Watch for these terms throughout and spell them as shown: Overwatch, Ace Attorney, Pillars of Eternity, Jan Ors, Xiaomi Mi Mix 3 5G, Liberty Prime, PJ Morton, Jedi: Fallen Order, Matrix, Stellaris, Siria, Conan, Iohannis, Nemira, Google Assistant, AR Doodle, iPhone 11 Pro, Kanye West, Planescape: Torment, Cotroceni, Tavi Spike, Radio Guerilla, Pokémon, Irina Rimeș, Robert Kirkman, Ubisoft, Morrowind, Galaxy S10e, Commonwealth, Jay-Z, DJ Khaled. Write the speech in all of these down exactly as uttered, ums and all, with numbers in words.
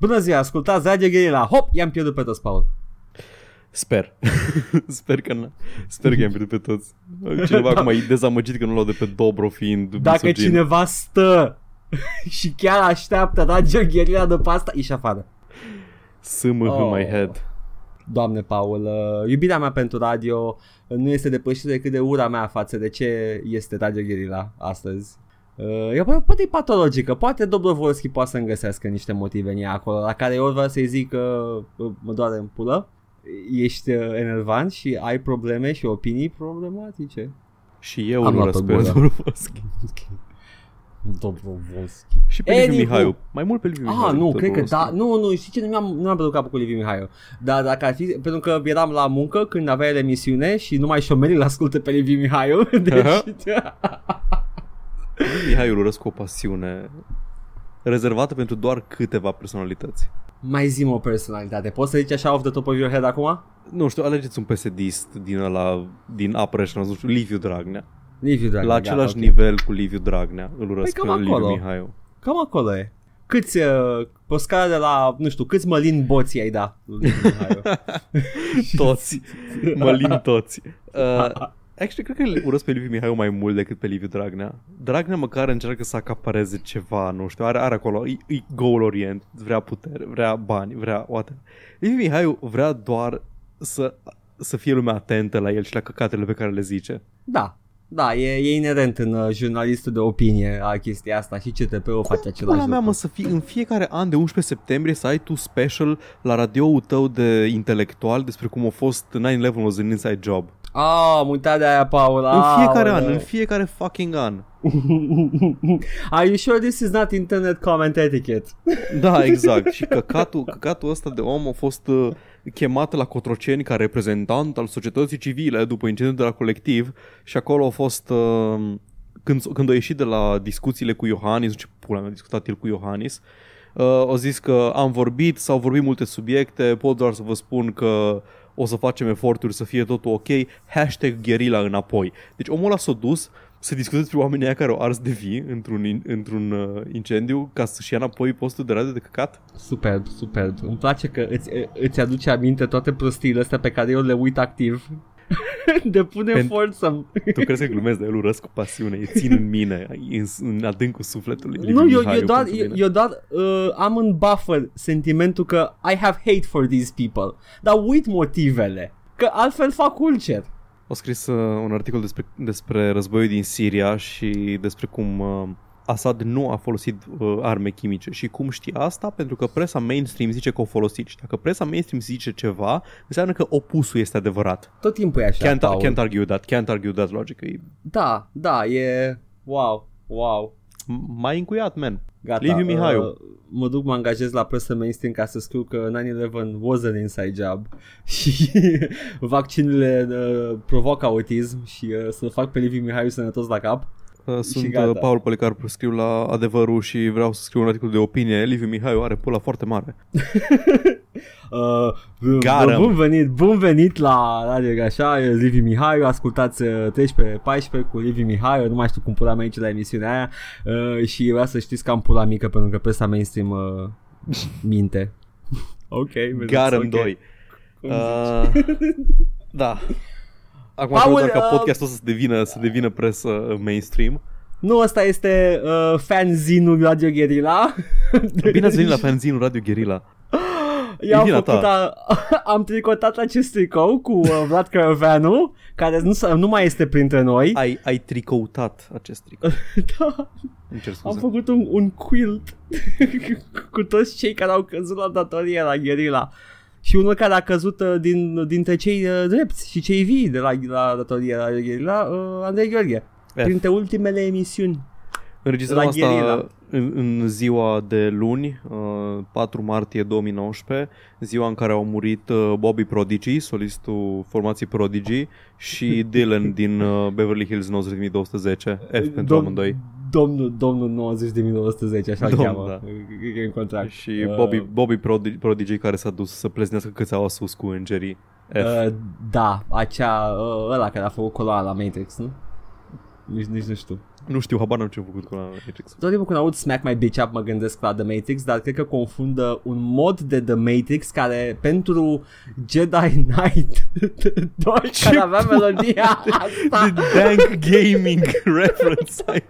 Bună ziua, ascultați Radio Guerilla. Hop, i-am pierdut pe toți, Paul. Sper. Sper că n- Sper că i-am pierdut pe toți. Cineva da. Acum e dezamăgit că nu l-au de pe Dobro fiind... Dacă surgin. Cineva stă și chiar așteaptă Radio Guerilla după asta, ieși afară. S M H oh. my head. Doamne, Paul, iubirea mea pentru radio nu este depășită decât de ura mea față de ce este Radio Guerilla astăzi. Eu, poate e patologică, poate Dobrovolski poate să-mi găsească niște motive în ea acolo, la care eu vreau să-i zic că mă doare în pulă, ești enervant și ai probleme și opinii problematice. Și eu nu răspund Dobrovolski. Okay. Dobrovolski. Și pe Liviu Mihaiu. Mai mult pe Liviu Mihaiu. Ah, nu, cred că da. Nu, nu, știi ce? Nu mi-am, nu am bătut capul cu Liviu Mihaiu. Dar dacă ar fi, pentru că eram la muncă când avea el emisiune și numai șomerii l-ascultă pe Liviu Mihaiu. Deci... Mihaiu îl urăsc cu o pasiune rezervată pentru doar câteva personalități. Mai zi-mi o personalitate. Poți să zici așa off the top of your head acum? Nu știu, alegeți un P S D-ist din ăla, din Apărăș, nu știu, Liviu Dragnea. Liviu Dragnea. La același gata, nivel okay. cu Liviu Dragnea îl urăsc pe Liviu Mihaiu. Cam acolo e. Câți, uh, o scară de la, nu știu, câți mălini boții ai da? Toți. Mălini toți. Uh, Actually, cred că îl urăsc pe Liviu Mihaiu mai mult decât pe Liviu Dragnea. Dragnea măcar încearcă să acapareze ceva, nu știu, are, are acolo, e, e goal-orient, vrea putere, vrea bani, vrea whatever. Liviu Mihaiu vrea doar să, să fie lumea atentă la el și la căcatele pe care le zice. Da, da, e, e inerent în jurnalistul de opinie a chestia asta și C T P-ul face același lucru. Cum mea mă să fii în fiecare an de unsprezece septembrie să ai tu special la radio-ul tău de intelectual despre cum a fost nine eleven was an inside job. Ah, am uitat de aia, Paula. În fiecare an, în fiecare fucking an. Are you sure this is not internet comment etiquette? Da, exact. Și căcatul, căcatul ăsta de om a fost uh, chemat la Cotroceni ca reprezentant al societății civile după incidentul de la Colectiv. Și acolo a fost... Uh, când, când a ieșit de la discuțiile cu Iohannis, ce pula mea a discutat el cu Iohannis, uh, a zis că am vorbit, s-au vorbit multe subiecte, pot doar să vă spun că... o să facem eforturi să fie totul ok, hashtag gherila înapoi. Deci omul ăla s-a dus să discute despre oamenii aia care au ars de vii într-un, într-un incendiu ca să-și ia înapoi postul de radio de căcat. Superb, superb. Îmi place că îți, îți aduce aminte toate prostiile astea pe care eu le uit activ. Depune Pent- efort să... Tu crezi că glumesc, dar eu îl urăsc cu pasiune, îi țin în mine, în, în adâncul sufletului. Nu, eu, eu doar, eu, eu doar uh, am în buffer sentimentul că I have hate for these people, dar uit motivele, că altfel fac ulcer. Au scris uh, un articol despre, despre războiul din Siria și despre cum uh, Assad nu a folosit uh, arme chimice. Și cum știe asta? Pentru că presa mainstream zice că o folosit. Și dacă presa mainstream zice ceva, înseamnă că opusul este adevărat. Tot timpul e așa, Paul. Can't argue that, can't argue that logic. Da, da, e... Wow, wow. M-ai încuiat, man. Gata. Liviu Mihaiu. Uh, mă duc, mă angajez la presa mainstream ca să scriu că nine eleven was an inside job și vaccinurile uh, provoacă autism și uh, să fac pe Liviu Mihaiu sănătos la cap. Sunt Paul Policar, scriu la Adevărul și vreau să scriu un articol de opinie. Liviu Mihaiu are pula foarte mare. uh, bun venit, bun venit la Radio Așa, Liviu Mihaiu, ascultați treisprezece paisprezece cu Liviu Mihaiu, nu mai știu cum pula mea aici la emisiunea aia uh, și vreau să știți că am pula mică pentru că presa mainstream uh, minte. Ok, Garam doi. Okay. Uh, da. Acum trebuie ca podcastul ăsta să devină, să devină presă mainstream. Nu, ăsta este uh, fanzine-ul Radio Guerilla. Bine ați venit la fanzine-ul Radio Guerilla. I-am făcut a, am tricotat acest tricou cu uh, Vlad Cărăveanu, care nu, nu mai este printre noi. Ai, ai tricoutat acest tricou. Da. Am făcut un, un quilt cu toți cei care au căzut la datorie la Guerilla. Și unul care a căzut uh, din, dintre cei uh, drepți și cei vii de la, la datorie la Guerilla, uh, Andrei Gheorghe, F. printre ultimele emisiuni. Înregistrăm asta în, în ziua de luni, uh, patru martie două mii nouăsprezece, ziua în care au murit uh, Bobby Prodigy, solistul formației Prodigy, și Dylan din uh, Beverly Hills nouă zero două unu zero, F pentru Dom- amândoi. Domnul, domnul nouăzeci două mie nouă sute zece, așa Domn, cheamă, da. E în contract. Și Bobby, Bobby Prodigy, Prodigy care s-a dus să pleznească cățeaua sus cu îngerii. F. Uh, da, acea, uh, ăla care a făcut coloana la Matrix, nu? Nici, nici nu știu. Nu știu, habar n-am ce-am făcut cu la Matrix. Tot timpul când aud Smack My Bitch Up mă gândesc la The Matrix, dar cred că confundă un mod de The Matrix care pentru Jedi Knight doi care avea melodia asta. Dank Gaming reference.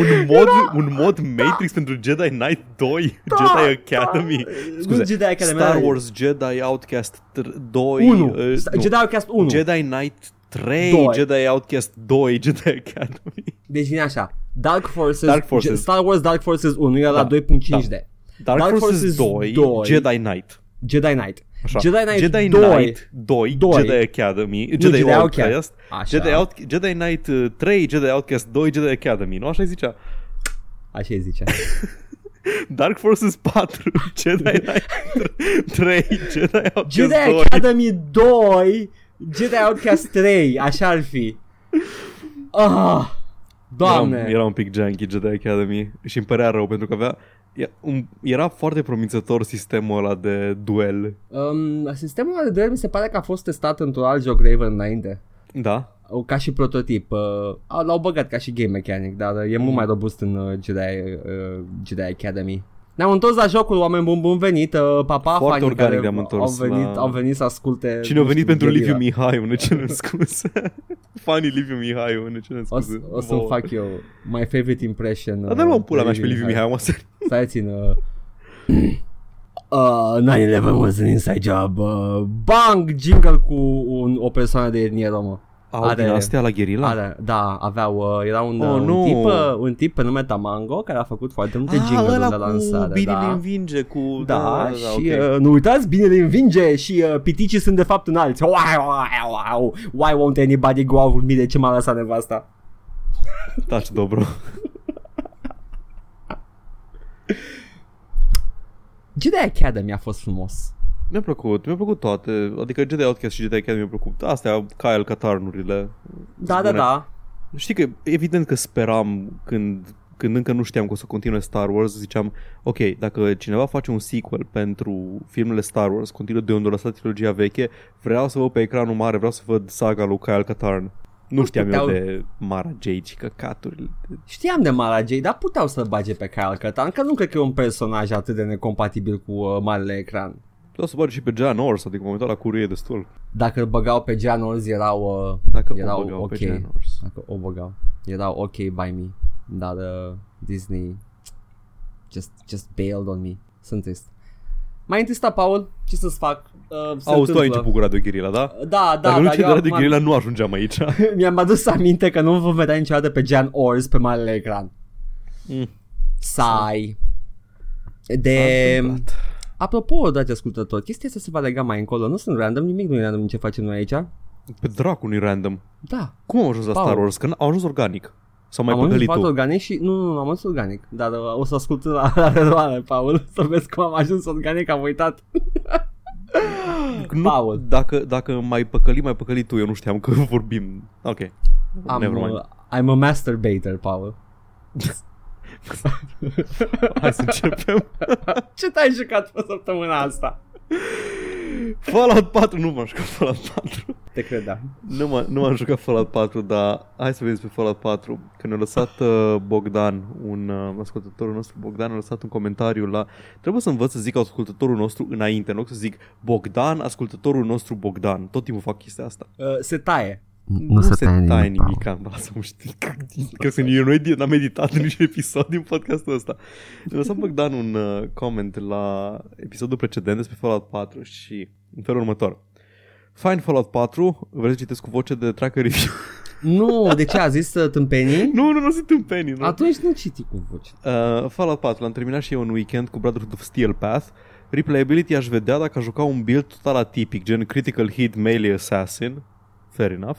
Un mod, un mod Matrix pentru Jedi Knight doi, Jedi Academy. Scuze, Jedi Academy. Star Wars Jedi Outcast doi. unu. Uh, Jedi Outcast unu. Jedi Knight trei, doi. Jedi Outcast doi, Jedi Academy. Deci vine așa, Dark Forces, Dark Forces. Ge- Star Wars Dark Forces unu era da. la doi virgulă cinci D. Da. Dark, Dark Forces, Forces doi, doi, Jedi Knight. Jedi Knight. Așa. Jedi Knight Jedi Knight doi, doi, Jedi Academy, nu, Jedi, Jedi Outcast, Jedi, Out, Jedi Knight trei, Jedi Outcast doi, Jedi Academy, nu? Așa-i zicea. Așa-i zicea. Dark Forces patru, Jedi Knight trei, Jedi Outcast Jedi doi. Jedi Academy doi... Jedi Outcast trei, așa ar fi. Oh, Doamne. Era, era un pic janky Jedi Academy și îmi părea rău pentru că avea un, era foarte promițător sistemul ăla de duel. Um, sistemul ăla de duel mi se pare că a fost testat într-un alt joc Raven înainte. Da. Ca și prototip. Uh, l-au băgat ca și game mechanic, dar uh, e mm. mult mai robust în uh, Jedi, uh, Jedi Academy. Ne-am întors la jocul, oameni buni, bun venit, papa, foarte organic ne-am întors. Au venit, la... au venit să asculte... Cine a venit pentru Liviu Mihaiu, nu ce ne scuse. Fanii Liviu Mihaiu, nu ce ne scuse. O, o să-mi fac eu my favorite impression. Dar nu am pula mea și pe Liviu Mihaiu, mă să... Stai țin... nine eleven was an inside job. Uh, bang, jingle cu un, o persoană de etnie romă. Au are, din astea la Guerilla? Are, da, aveau, era un, oh, un, no. tip, un tip pe nume Tamango care a făcut foarte multe ah, jingle-uri de lansare. Binele da. Învinge cu... Da, da, da și okay. uh, nu uitați, binele învinge și uh, piticii sunt de fapt înalți. Wow, wow, wow. Why won't anybody go out with me? De ce m-a lăsat nevasta? Taci, Dobro. Jedi Academy a fost frumos. Mi-a plăcut, mi-a plăcut toate, adică Jedi Outcast și Jedi Academy mi-a plăcut, astea Kyle Katarnurile. Da, spune. da, da. Știi că evident că speram când, când încă nu știam că o să continue Star Wars, ziceam, ok, dacă cineva face un sequel pentru filmele Star Wars, continuă de unde a lăsat trilogia veche, vreau să văd pe ecranul mare, vreau să văd saga lui Kyle Katarn. Nu știam puteau... eu de Mara Jade și căcaturile. Știam de Mara Jade, dar puteau să-l bage pe Kyle Katarn, că nu cred că e un personaj atât de necompatibil cu uh, marele ecran. O să bagi și pe Jan Ors, adică momentul ăla curie destul. Dacă îl băgau pe Jan Ors erau, uh, Dacă erau o băgau okay. pe Jan Ors. Dacă o băgau, erau ok by me. Dar uh, Disney just, just bailed on me. Sunt trist. M-ai întristat, Paul? Ce să-ți fac? Uh, Auzi, tu ai început cu Radio Guerilla, da? Da, da. Dacă nu ce de Radio Guerilla nu ajungeam aici. Mi-am adus aminte că nu vom vedea niciodată pe Jan Ors pe marele ecran. Mm. Sai. De... Apropo, dragi ascultători, chestia asta se va lega mai încolo. Nu sunt random, nimic nu e random ce facem noi aici. Pe dracu nu-i random. Da. Cum am ajuns la Paul. Star Wars? Că au ajuns organic. Sau mai am păcălit tu? Am ajuns organic și... Nu, nu, nu, am ajuns organic. Dar uh, o să ascult la, la redoare, Paul. Să vezi cum am ajuns organic, am uitat. Nu, Paul. Dacă, dacă mai păcălit, mai păcălit tu. Eu nu știam că vorbim. Ok. I'm, uh, I'm a masturbator, Paul. Hai să începem. Ce te-ai jucat pe săptămâna asta? Fallout patru. Nu m-am jucat Fallout patru. Te credeam. Nu, m- nu m-am jucat Fallout patru, dar hai să vedeți pe Fallout patru. Când ne-a lăsat uh, Bogdan, un uh, ascultătorul nostru Bogdan a lăsat un comentariu la... Trebuie să învăț să zic ascultătorul nostru înainte, în loc să zic Bogdan, ascultătorul nostru Bogdan. Tot timpul fac chestia asta. uh, Se taie. Nu, nu se, se taie, taie nimic, am lasă-mă știi. Cred că eu nu n-am editat niciun episod din podcastul ăsta. Ne lăsăm Bogdan un uh, comment la episodul precedent despre Fallout patru și în felul următor. Fine Fallout patru, vreți să citesc cu voce de tracker review? Nu, de ce a zis uh, tâmpenii? Nu, nu, nu sunt tâmpenii. Nu. Atunci nu citi cu voce. Uh, Fallout patru, l-am terminat și eu un weekend cu Brotherhood of Steel Path. Replayability aș vedea dacă aș juca un build total atipic, gen Critical Hit Melee Assassin. Fair enough.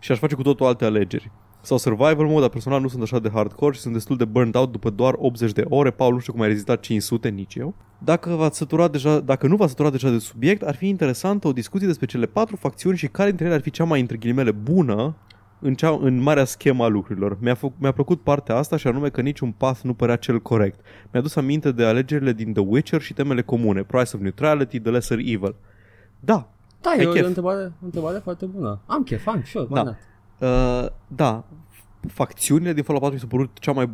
Și aș face cu totul alte alegeri. Sau survival mode, dar personal nu sunt așa de hardcore și sunt destul de burnt out după doar optzeci de ore. Paul, nu știu cum ai rezistat cinci sute, nici eu. Dacă, v-ați săturat deja, dacă nu v-ați săturat deja de subiect, ar fi interesantă o discuție despre cele patru facțiuni și care dintre ele ar fi cea mai, între ghilimele, bună în, cea, în marea schema lucrurilor. Mi-a, fă, mi-a plăcut partea asta și anume că niciun path nu părea cel corect. Mi-a dus aminte de alegerile din The Witcher și temele comune. Price of Neutrality, The Lesser Evil. Da. Da, e o întrebare, o întrebare foarte bună. Am chef, am, sure, da. Uh, da, facțiunile din Fallout patru mi s-a părut cea mai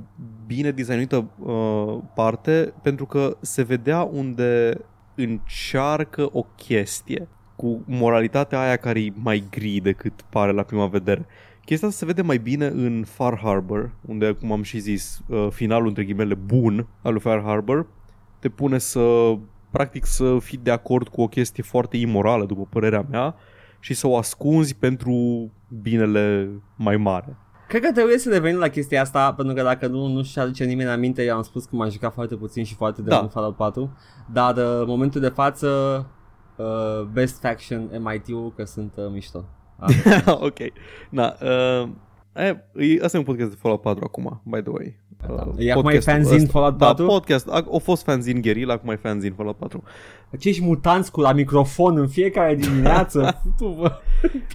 bine designuită uh, parte, pentru că se vedea unde încearcă o chestie cu moralitatea aia care e mai gri decât pare la prima vedere. Chestia asta se vede mai bine în Far Harbor, unde, cum am și zis, uh, finalul între ghimele bun al lui Far Harbor te pune să, practic, să fii de acord cu o chestie foarte imorală, după părerea mea, și să o ascunzi pentru binele mai mare. Cred că trebuie să revenim la chestia asta, pentru că dacă nu, nu-și aduce nimeni aminte, eu am spus că m-am jucat foarte puțin și foarte de da. în Fallout patru, dar în momentul de față, uh, Best Faction M I T-ul, că sunt uh, mișto. Ok, na, uh, e, asta e un podcast de Fallout patru acum, by the way. Uh, e acum e fanzine Fallout patru? Da, podcast, a, a fost fanzine Guerilla, acum e fanzine Fallout patru. Acești mutanți cu la microfon în fiecare dimineață.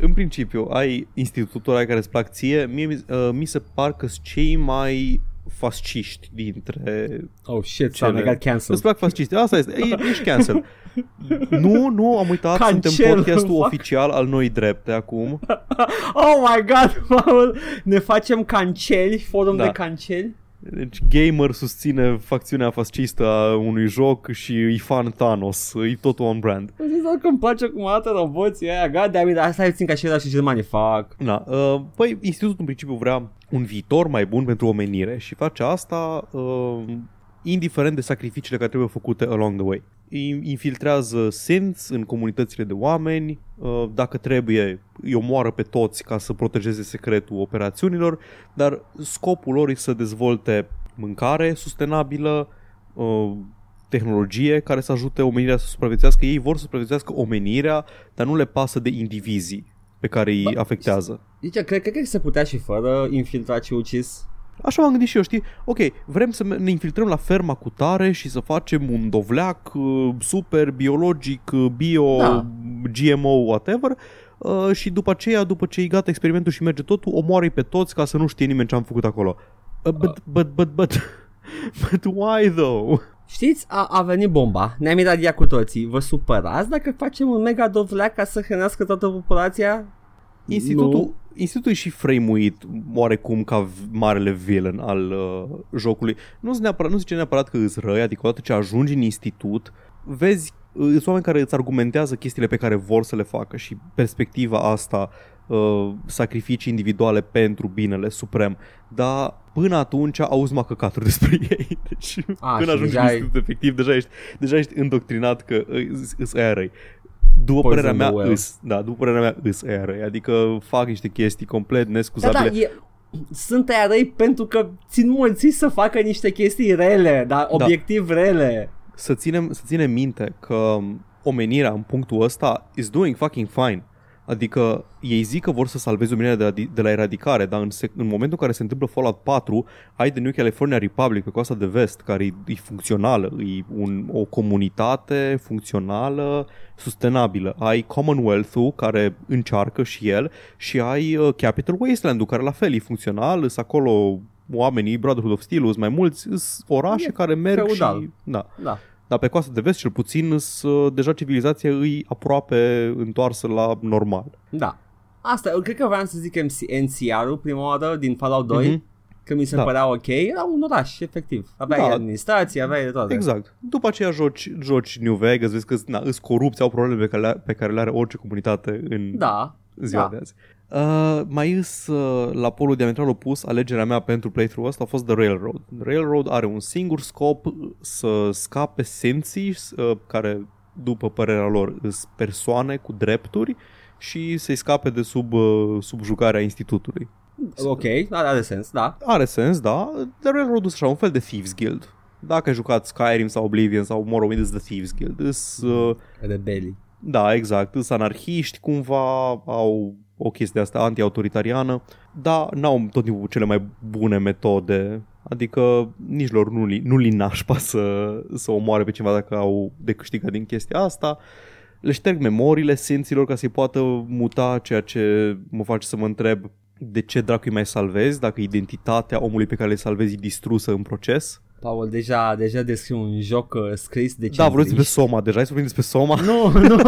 În principiu, ai institutul ăla care îți plac ție. Mie uh, mi se par că-s cei mai fasciști dintre... Oh shit, s-a negat cancel. Îți plac fasciști, asta este, e, ești cancel. Nu, nu, am uitat, Cancel, suntem podcastul oficial al Noi Drepte acum. Oh my god, mamă, ne facem canceli, forum da. de canceli. Deci gamer susține facțiunea fascistă a unui joc și e fan Thanos, e totul on brand. Zic că îmi place cum arată roboții aia, god damn it, asta e puțin ca și era și germanii fac. Na, uh, păi institutul în principiu vrea un viitor mai bun pentru omenire și face asta uh, indiferent de sacrificiile care trebuie făcute along the way. Infiltrează synths în comunitățile de oameni, dacă trebuie îi omoară pe toți ca să protejeze secretul operațiunilor, dar scopul lor e să dezvolte mâncare sustenabilă, tehnologie care să ajute omenirea să supraviețuiască. Ei vor să supraviețuiască omenirea, dar nu le pasă de indivizii pe care îi ba, afectează. Deci, cred, cred că se putea și fără infiltrat și ucis. Așa m-am gândit și eu, știi? Ok, vrem să ne infiltrăm la ferma cu tare și să facem un dovleac super biologic, bio, da. G M O, whatever, și după aceea, după ce e gata experimentul și merge totul, omoară-i pe toți ca să nu știe nimeni ce am făcut acolo. But, but, but, but, but, but why though? Știți, a, a venit bomba, ne-am iradiat cu toții, vă supărați dacă facem un mega dovleac ca să hrănească toată populația? Institutul... Nu. Institutul e și frame-uit oarecum ca marele villain al uh, jocului. Nu-ți neapărat, nu zice neapărat că îți răi, adică odată ce ajungi în institut, vezi, sunt oameni care îți argumentează chestiile pe care vor să le facă și perspectiva asta, uh, sacrificii individuale pentru binele suprem, dar până atunci auzi mă căcaturi despre ei. Deci A, până ajungi în institut, ai... efectiv, deja ești, deja ești îndoctrinat că îți aia răi. După părerea mea, îs, da, după părerea mea, îs aia răi, adică fac niște chestii complet nescuzabile. Da, da, e, sunt aia răi pentru că țin mulți să facă niște chestii rele, dar obiectiv da. rele. Să ținem, să ținem minte că omenirea în punctul ăsta is doing fucking fine. Adică ei zic că vor să salveze omenirea de la, de la eradicare, dar în, sec, în momentul în care se întâmplă Fallout patru, ai The New California Republic pe coasta de vest, care e, e funcțională, e un, o comunitate funcțională, sustenabilă. Ai Commonwealth-ul care încearcă și el și ai Capital Wasteland-ul care la fel e funcțional, sunt acolo oamenii, Brotherhood of Steel, sunt mai mulți, sunt orașe e care merg feudal. și... Da. da. Dar pe coasta de vest, cel puțin, deja civilizația îi aproape întoarsă la normal. Da. Asta, eu cred că vreau să zic N C R-ul prima oară din Fallout doi, mm-hmm. că mi se da. părea ok, era un oraș, efectiv. Aveai da. administrație, aveai de toate. Exact. După aceea joci, joci New Vegas, vezi că na, îți corupți, au probleme pe care le, pe care le are orice comunitate în da. ziua da. de azi. Uh, mai îs uh, la polul diametral opus, alegerea mea pentru playthrough-ul ăsta a fost The Railroad. The Railroad are un singur scop, să scape senții uh, care, după părerea lor, sunt persoane cu drepturi și să-i scape de sub uh, subjugarea institutului. Ok, are sens, da. Are sens, da. The Railroad-ul așa, un fel de Thieves Guild. Dacă ai jucat Skyrim sau Oblivion sau Morrowind, is the Thieves Guild. Is, uh, Rebelii. Da, exact. Sunt anarhiști cumva, au... o chestie asta anti-autoritariană, dar n-au tot timpul cele mai bune metode, adică nici lor nu li, nu li nașpa să, să omoare pe cineva dacă au de câștigat din chestia asta. Le șterg memoriile simților ca să-i poată muta, ceea ce mă face să mă întreb de ce dracu îi mai salvezi dacă identitatea omului pe care îi salvezi e distrusă în proces. Paul, deja, deja descriu un joc uh, scris de cinci. Da, vorbim despre Soma deja, ai vorbit despre Soma? Nu, nu.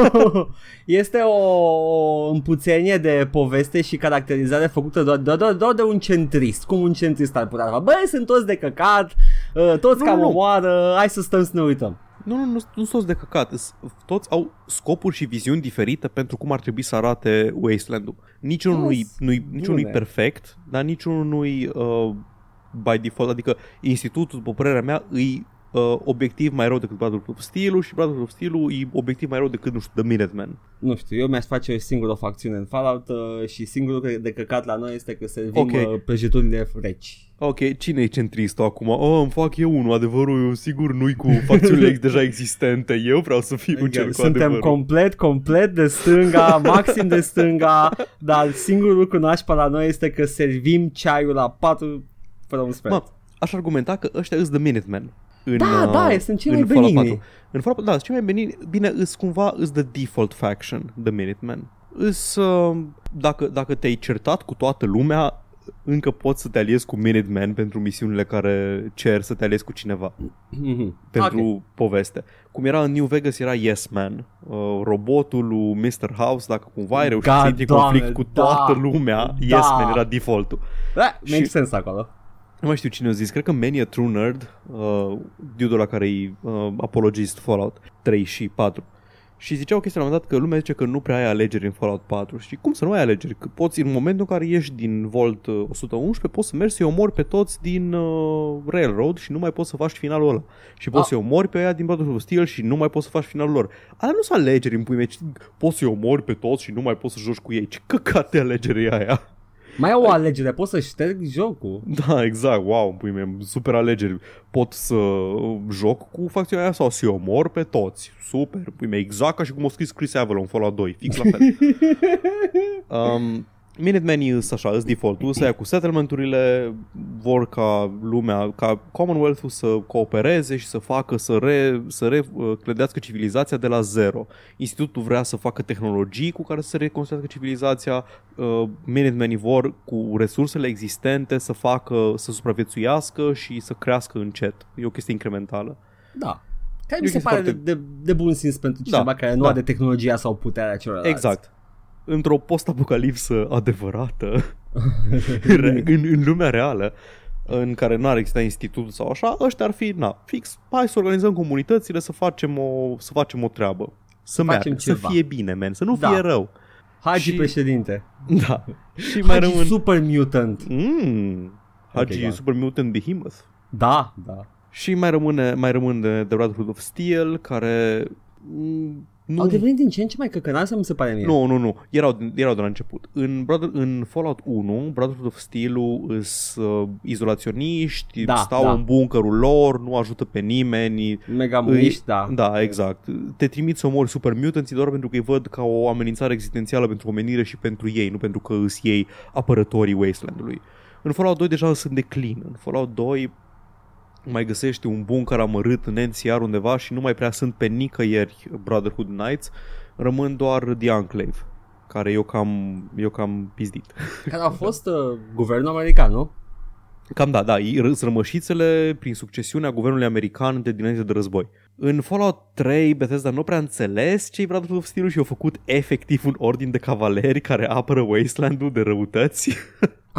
Este o împuțenie de poveste și caracterizare făcută doar, doar, doar de un centrist. Cum un centrist ar putea? Băi, sunt toți de căcat, uh, toți cam omoară, hai să stăm să ne uităm. Nu, nu, nu, nu sunt de căcat. Toți au scopuri și viziuni diferite pentru cum ar trebui să arate Wasteland-ul. Niciunul nu-i, nu-i, niciunul nu-i perfect, dar niciunul nu-i... Uh, by default, adică Institutul, după părerea mea, îi uh, obiectiv mai rău decât Brotherhood of Steel și Brotherhood of Steel e obiectiv mai rău decât, nu știu, The Minutemen. Nu știu, eu mi-aș face o singură facțiune în Fallout uh, și singurul de căcat la noi este că servim okay. uh, prăjiturile reci. Ok, cine e centristul acum? Oh, îmi fac eu unul, adevărul, eu sigur nu-i cu facțiunile deja existente, eu vreau să fiu okay, cel cu suntem adevărul. Suntem complet, complet de stânga, maxim de stânga, dar singurul lucru nașpa la noi este că servim ceaiul la patru... Mă, aș argumenta că ăștia îs The Minutemen în, da, da, uh, sunt cei mai benigni. În Fallout, da, sunt cei mai benigni. Bine, îs cumva, îs the default faction, The Minutemen. Îs, uh, dacă, dacă te-ai certat cu toată lumea, încă poți să te aliezi cu Minutemen pentru misiunile care cer să te aliezi cu cineva. Pentru okay. poveste. Cum era în New Vegas, era Yes Man, uh, robotul lui mister House, dacă cumva ai reușit să intri conflict cu toată da, lumea, da. Yes Man era default-ul. Da, make sense acolo. Nu mai știu cine a zis, cred că Mania True Nerd, uh, dude-ul ăla care-i uh, apologist Fallout trei și patru. Și zicea o chestie la un moment dat că lumea zice că nu prea ai alegeri în Fallout patru. Și cum să nu ai alegeri? Că poți, în momentul în care ieși din Vault o sută unsprezece, poți să mergi să-i omori pe toți din uh, Railroad și nu mai poți să faci finalul ăla. Și poți ah. să-i omori pe aia din Brotherhood of Steel și nu mai poți să faci finalul lor. Alea nu sunt alegeri în puime, poți să-i omori pe toți și nu mai poți să joci cu ei. Ce căcat de alegere e aia? Mai au o alegere, pot să șterg jocul. Da, exact, wow, pui mie, super alegeri. Pot să joc cu facțiunea aia sau să-i omor pe toți. Super, pui mie, exact ca și cum o scris Chris Avellone în Fallout doi, fix la fel. um, Minutemeni îs așa, îs default-ul, să ia cu settlement-urile, vor ca lumea, ca Commonwealth-ul să coopereze și să facă, să, re, să reclădească civilizația de la zero. Institutul vrea să facă tehnologii cu care să se reconstruiască civilizația, uh, Minutemenii vor cu resursele existente să facă, să supraviețuiască și să crească încet. E o chestie incrementală. Da. Care mi se pare foarte... de, de bun simț pentru cineva da, care nu da. Are tehnologia sau puterea celorlalți. Exact. Într-o post-apocalipsă adevărată, re- în, în lumea reală, în care nu ar exista institut sau așa, ăștia ar fi, na, fix, hai să organizăm comunitățile, să facem o, să facem o treabă, să meargă, să fie bine, man, să nu da. Fie rău. Hagi și... președinte. Da. Și mai Hagi rămân... super mutant. Mm, Hagi okay, super da. Mutant behemoth. Da, da. Și mai rămâne, mai rămâne The Brotherhood of Steel, care... Mm, Nu. Au devenit din ce în ce mai căcănați, mi se pare mie. Nu, nu, nu. Erau, erau de la început. În, Brother, în Fallout unu, Brotherhood of Steel-ul sunt uh, izolaționiști, da, stau da. În bunkerul lor, nu ajută pe nimeni. Mega muști, da. Da, exact. Te trimit să omori super mutanții doar pentru că îi văd ca o amenințare existențială pentru omenire și pentru ei, nu pentru că îs ei apărătorii Wasteland-ului. În Fallout doi deja sunt declin. În Fallout doi... mai găsești un bunker amărât în N C R undeva și nu mai prea sunt pe nicăieri Brotherhood Knights, rămân doar The Enclave, care eu cam, eu cam pizdit. Care a fost uh, guvernul american, nu? Cam da, da, sunt rămășițele prin succesiunea guvernului american de dinainte de război. În Fallout trei, Bethesda nu prea înțeles ce-i Brotherhood of Steel și au făcut efectiv un ordin de cavaleri care apără Wasteland-ul de răutăți.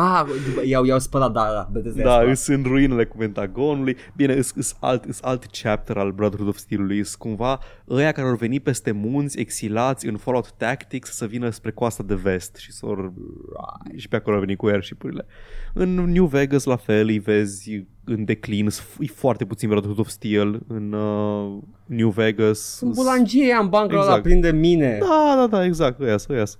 Ah, i-au, i-au spălat, da, da, Bethesda. Da, sunt ruinele cu Pentagonului. Bine, sunt alt, alt chapter al Brotherhood of Steel-ului. Sunt cumva ăia care au venit peste munți, exilați în Fallout Tactics să vină spre coasta de vest și s-or... și pe acolo au venit cu airship-urile. În New Vegas, la fel, îi vezi în declin, e foarte puțin Brotherhood of Steel în uh, New Vegas. Sunt bulangie în bancă exact. Ăla plin de mine. Da, da, da, exact, ăia să, ăia să.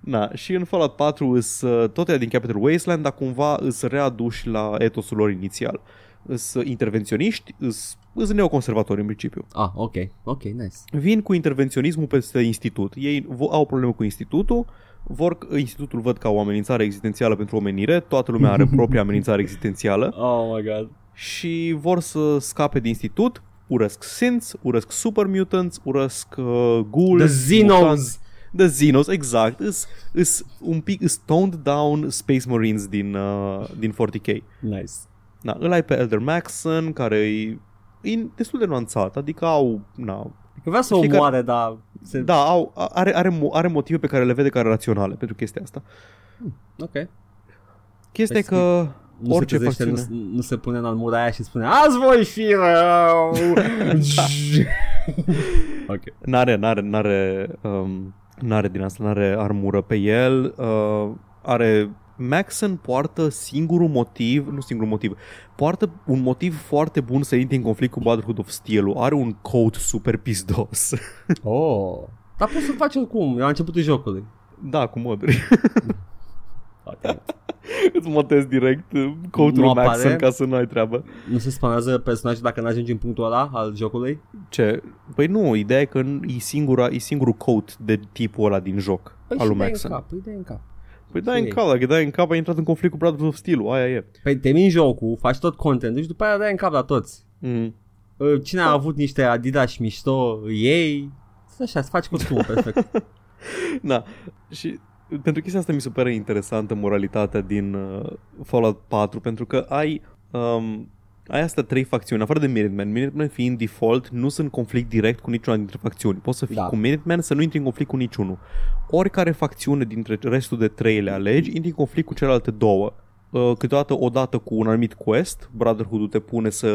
Na, și în Fallout patru îs tot ea din Capital Wasteland, dar cumva îs readuși la etosul lor inițial. Îs intervenționiști, îs, îs neoconservatori în principiu. Ah, ok, ok, nice. Vin cu intervenționismul peste institut. Ei au probleme cu institutul, vor, institutul văd ca o amenințare existențială pentru omenire, toată lumea are propria amenințare existențială. Oh my god. Și vor să scape de institut, urăsc synths, urăsc super mutants, urăsc uh, ghouls, the Xenos. The Xenos, exact, is, is un pic is toned down Space Marines din, uh, din forty K. Nice. Na, îl ai pe Elder Maxon, care e, e destul de nuanțat, adică au... Na, vreau să o moare, dar... Se... Da, au, are, are, are motive pe care le vede care raționale pentru chestia asta. Hmm, ok. Chestia păi că... Nu orice se trezește, facțiune... nu, nu se pune în almura aia și spune azi voi fi rău! Okay. N-are, n-are, n-are, um, n-are din asta, n-are armură pe el. Uh, are... Maxon poartă singurul motiv, nu singurul motiv, poartă un motiv foarte bun să intre în conflict cu Brotherhood of Steel. Are un code super pisdos. Oh, dar poți să-l faci oricum, la începutul jocului. Da, cu moduri. Îți motezi direct code-ul Maxon ca să nu ai treabă. Nu se spanează personajul dacă nu ajungi în punctul ăla al jocului? Ce? Păi nu, ideea e că e, singura, e singurul code de tipul ăla din joc, păi al lui Maxon. Păi și dai în cap, dai în cap. Păi dai în cap, dacă dai în cap ai intrat în conflict cu Brotherhood of Steel, aia e. Păi termin jocul, faci tot content și după aia dai în cap la toți. Mm. Cine a avut niște Adidas mișto, ei, așa, să faci costumul, perfect. Da, și pentru chestia asta mi se pare interesantă moralitatea din uh, Fallout patru, pentru că ai... Um, Ai astea trei facțiuni, afară de Minutemen. Minutemen fiind default, nu sunt în conflict direct cu niciuna dintre facțiuni. Poți să fii da. cu Minutemen, să nu intri în conflict cu niciunul. Oricare facțiune dintre restul de trei le alegi, intri în conflict cu celelalte două. Câteodată, odată cu un anumit quest, Brotherhood-ul te pune să,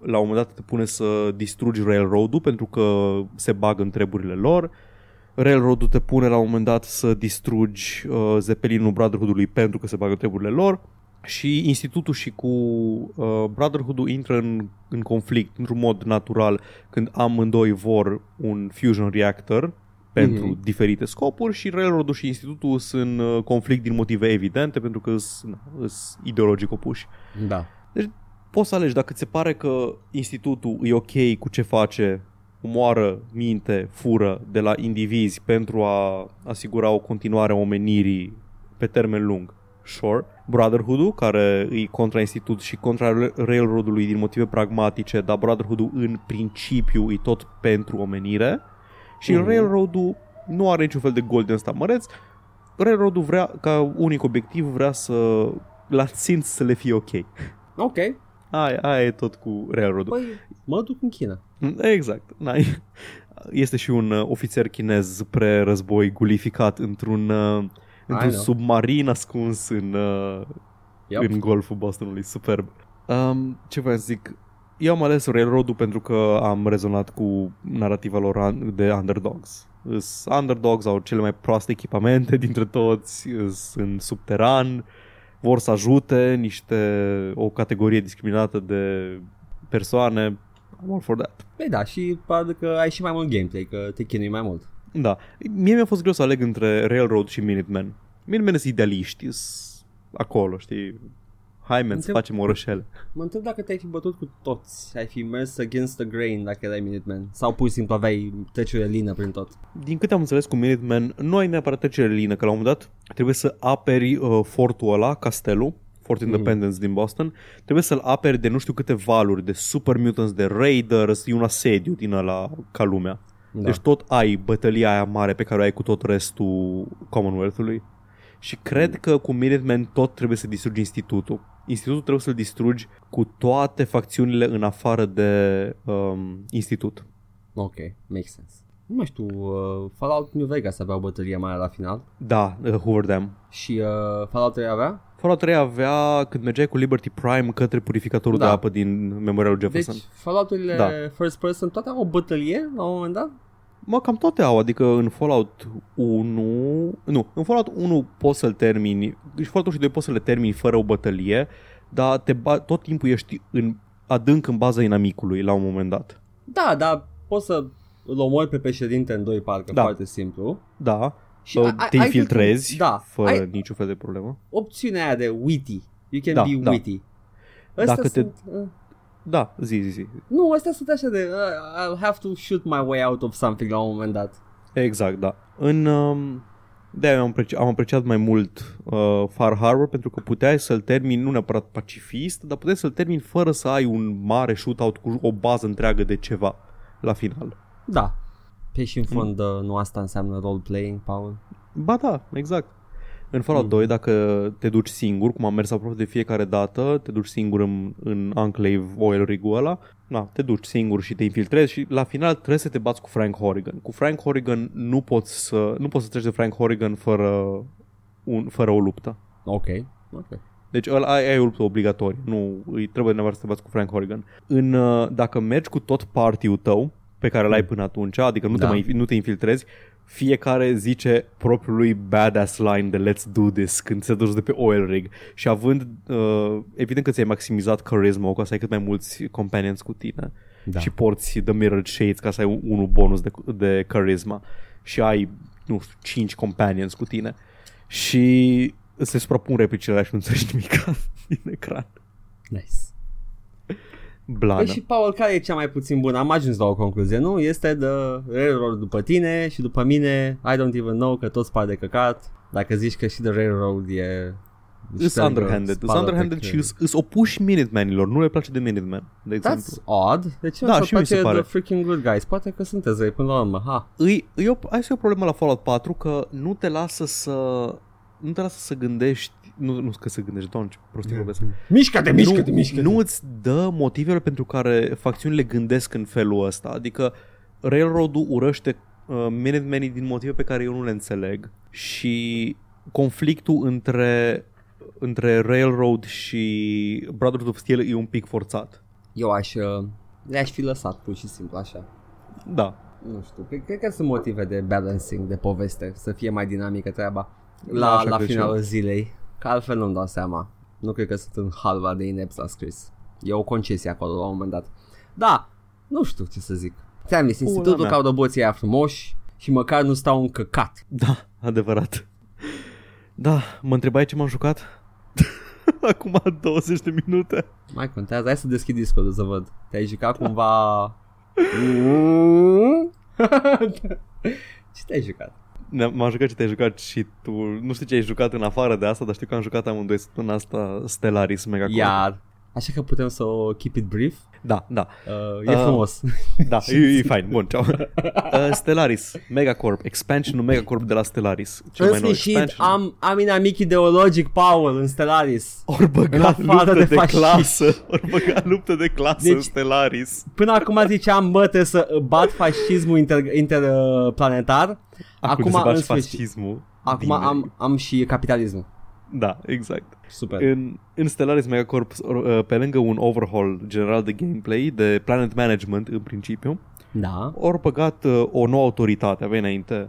la un moment dat te pune să distrugi Railroad-ul pentru că se bagă în treburile lor. Railroad-ul te pune la un moment dat să distrugi uh, Zepelinul Brotherhood-ului pentru că se bagă în treburile lor. Și Institutul și cu uh, Brotherhood-ul intră în, în conflict într-un mod natural când amândoi vor un fusion reactor pentru mm-hmm. diferite scopuri și Railroad-ul și Institutul sunt în conflict din motive evidente pentru că sunt ideologic opuși. Da. Deci poți să alegi dacă ți se pare că Institutul e ok cu ce face, omoară, minte, fură de la indivizi pentru a asigura o continuare a omenirii pe termen lung. Sure. Brotherhood-ul, care e contra Institut și contra Railroad-ului din motive pragmatice, dar Brotherhood-ul în principiu e tot pentru omenire și mm. Railroad-ul nu are niciun fel de gol din ăsta măreț. Railroad-ul vrea, ca unic obiectiv, vrea să la țin să le fie ok. Ok. Aia, aia e tot cu Railroad-ul. Păi, mă duc în China. Exact. N-ai. Este și un ofițer chinez pre-război gulificat într-un... într-un submarin ascuns în, uh, yep. în golful Bostonului. Superb. Um, ce voiam să zic? Eu am ales Railroad-ul pentru că am rezonat cu narativa lor de underdogs. Is underdogs au cele mai proaste echipamente dintre toți, sunt subteran, vor să ajute niște o categorie discriminată de persoane. I'm all for that. Păi da, și pare că ai și mai mult gameplay, că te chinui mai mult. Da, mie mi-a fost greu să aleg între Railroad și Minutemen. Minutemen sunt idealiști, acolo, știi, hai men, să facem orășele. Mă întreb dacă te-ai fi bătut cu toți, ai fi mers against the grain dacă erai Minutemen, sau pur și simplu aveai trecere lină prin tot. Din câte am înțeles cu Minutemen, nu ai neapărat trecere lină, că la un moment dat trebuie să aperi uh, fortul ăla, castelul, Fort Independence mm. din Boston, trebuie să-l aperi de nu știu câte valuri, de super mutants, de raiders, e un asediu din ăla ca lumea. Da. Deci tot ai bătălia aia mare pe care o ai cu tot restul Commonwealth-ului. Și cred că cu Minutemen tot trebuie să distrugi Institutul. Institutul trebuie să-l distrugi cu toate facțiunile în afară de um, Institut. Ok, makes sense. Nu mai știu, uh, Fallout New Vegas avea o bătălie mare la final. Da, uh, Hoover Dam. Și uh, Fallout trei avea? Fallout trei avea când mergeai cu Liberty Prime către purificatorul da. de apă din memorialul Jefferson. Deci Fallout-urile da. first person toate au o bătălie la un moment dat? Mă, cam toate au, adică în Fallout unu... Nu, în Fallout unu poți să-l termini, deci Fallout și doi poți să le termini fără o bătălie, dar te ba- tot timpul ești în, adânc în baza inamicului la un moment dat. Da, dar poți să îl omori pe președinte în doi parcă, da. foarte simplu. Da. Și te infiltrezi da, fără ai, niciun fel de problemă. Opțiunea aia de witty. You can da, be da. witty. Astea Dacă sunt... Te... Uh... Da, zi, zi, zi. Nu, astea sunt așa de... Uh, I'll have to shoot my way out of something la un moment dat. Exact, da. În... Um... De-aia am apreciat, am apreciat mai mult uh, Far Harbor pentru că puteai să-l termini, nu neapărat pacifist, dar puteai să-l termini fără să ai un mare shootout cu o bază întreagă de ceva la final. Da. Pe și în fond mm. nu asta înseamnă role-playing, Paul? Ba da, exact. În Fallout doi, dacă te duci singur, cum am mers aproape de fiecare dată, te duci singur în, în Enclave Oil Rig-ul ăla, na, te duci singur și te infiltrezi și la final trebuie să te bați cu Frank Horrigan. Cu Frank Horrigan nu poți să, nu poți să treci de Frank Horrigan fără, un, fără o luptă. Ok, ok. Deci aia e o luptă obligatorie, nu, îi trebuie neapărat să te bați cu Frank Horrigan. În, dacă mergi cu tot party-ul tău pe care l-ai până atunci, adică nu, da. te, mai, nu te infiltrezi, fiecare zice propriului badass line de let's do this când se duci de pe oil rig. Și având, uh, evident că ți-ai maximizat charisma ca să ai cât mai mulți companions cu tine, da. Și porți The Mirrored Shades ca să ai unul bonus de, de charisma și ai, nu știu, cinci companions cu tine și se suprapun replicile alea și nu înțelegi nimic din ecran. Nice. Blană. Păi și, Paul, care e cea mai puțin bună? Am ajuns la o concluzie, nu? Este The Railroad după tine și după mine I don't even know, că toți par de căcat. Dacă zici că și The Railroad e... It's underhanded. It's underhanded și îți opuși Minutemenilor. Nu le place de Minutemen, de exemplu. That's odd. De ce da, îți place The Freaking Good Guys? Poate că sunteți răi până la urmă. Ha. Îi, îi o, ai să o problemă la Fallout patru că nu te lasă să... Nu te lasă să gândești, nu, nu că să gândești, doamne, ce prostii vorbesc. Mișcă-te, mișcă-te, mișcă-te. Nu îți dă motivele pentru care facțiunile gândesc în felul ăsta. Adică Railroad-ul urăște uh, Minutemenii din motive pe care eu nu le înțeleg. Și conflictul între, între Railroad și Brotherhood of Steel e un pic forțat. Eu aș, uh, le-aș fi lăsat pur și simplu așa. Da. Nu știu, cred că sunt motive de balancing, de poveste, să fie mai dinamică treaba. La, la finalul zilei. Că altfel nu-mi dau seama. Nu cred că sunt în halva de inept la scris. E o concesie acolo la un moment dat. Da, nu știu ce să zic. Ți-am zis, institutul ca doboții aia frumoși. Și măcar nu stau un căcat. Da, adevărat. Da, mă întrebai ce m-am jucat? Acum douăzeci de minute. Mai contează, hai să deschid discul să văd. Te-ai jucat cumva? Ce te-ai jucat? M-am jucat ce te-ai jucat și tu. Nu știu ce ai jucat în afară de asta, dar știu că am jucat amândoi în asta Stellaris mega. Iar, așa că putem să o keep it brief? Da, da. Uh, e uh, frumos. Da, e, e fain. Bun, ciao. Uh, Stellaris, Megacorp, expansionul Megacorp de la Stellaris. Cel mai nou expansion. Am, am inamic ideologic, Paul, în Stellaris. Ori băgat luptă de, de clasă. Ori băgat luptă de clasă deci, în Stellaris. Până acum ziceam, bă, trebuie să bat fascismul inter, interplanetar. Acum, acum în fascismul. Acum am, am și capitalismul. Da, exact. Super. În, în Stellaris Megacorp, pe lângă un overhaul general de gameplay, de planet management în principiu, da. Au băgat o nouă autoritate. Avea înainte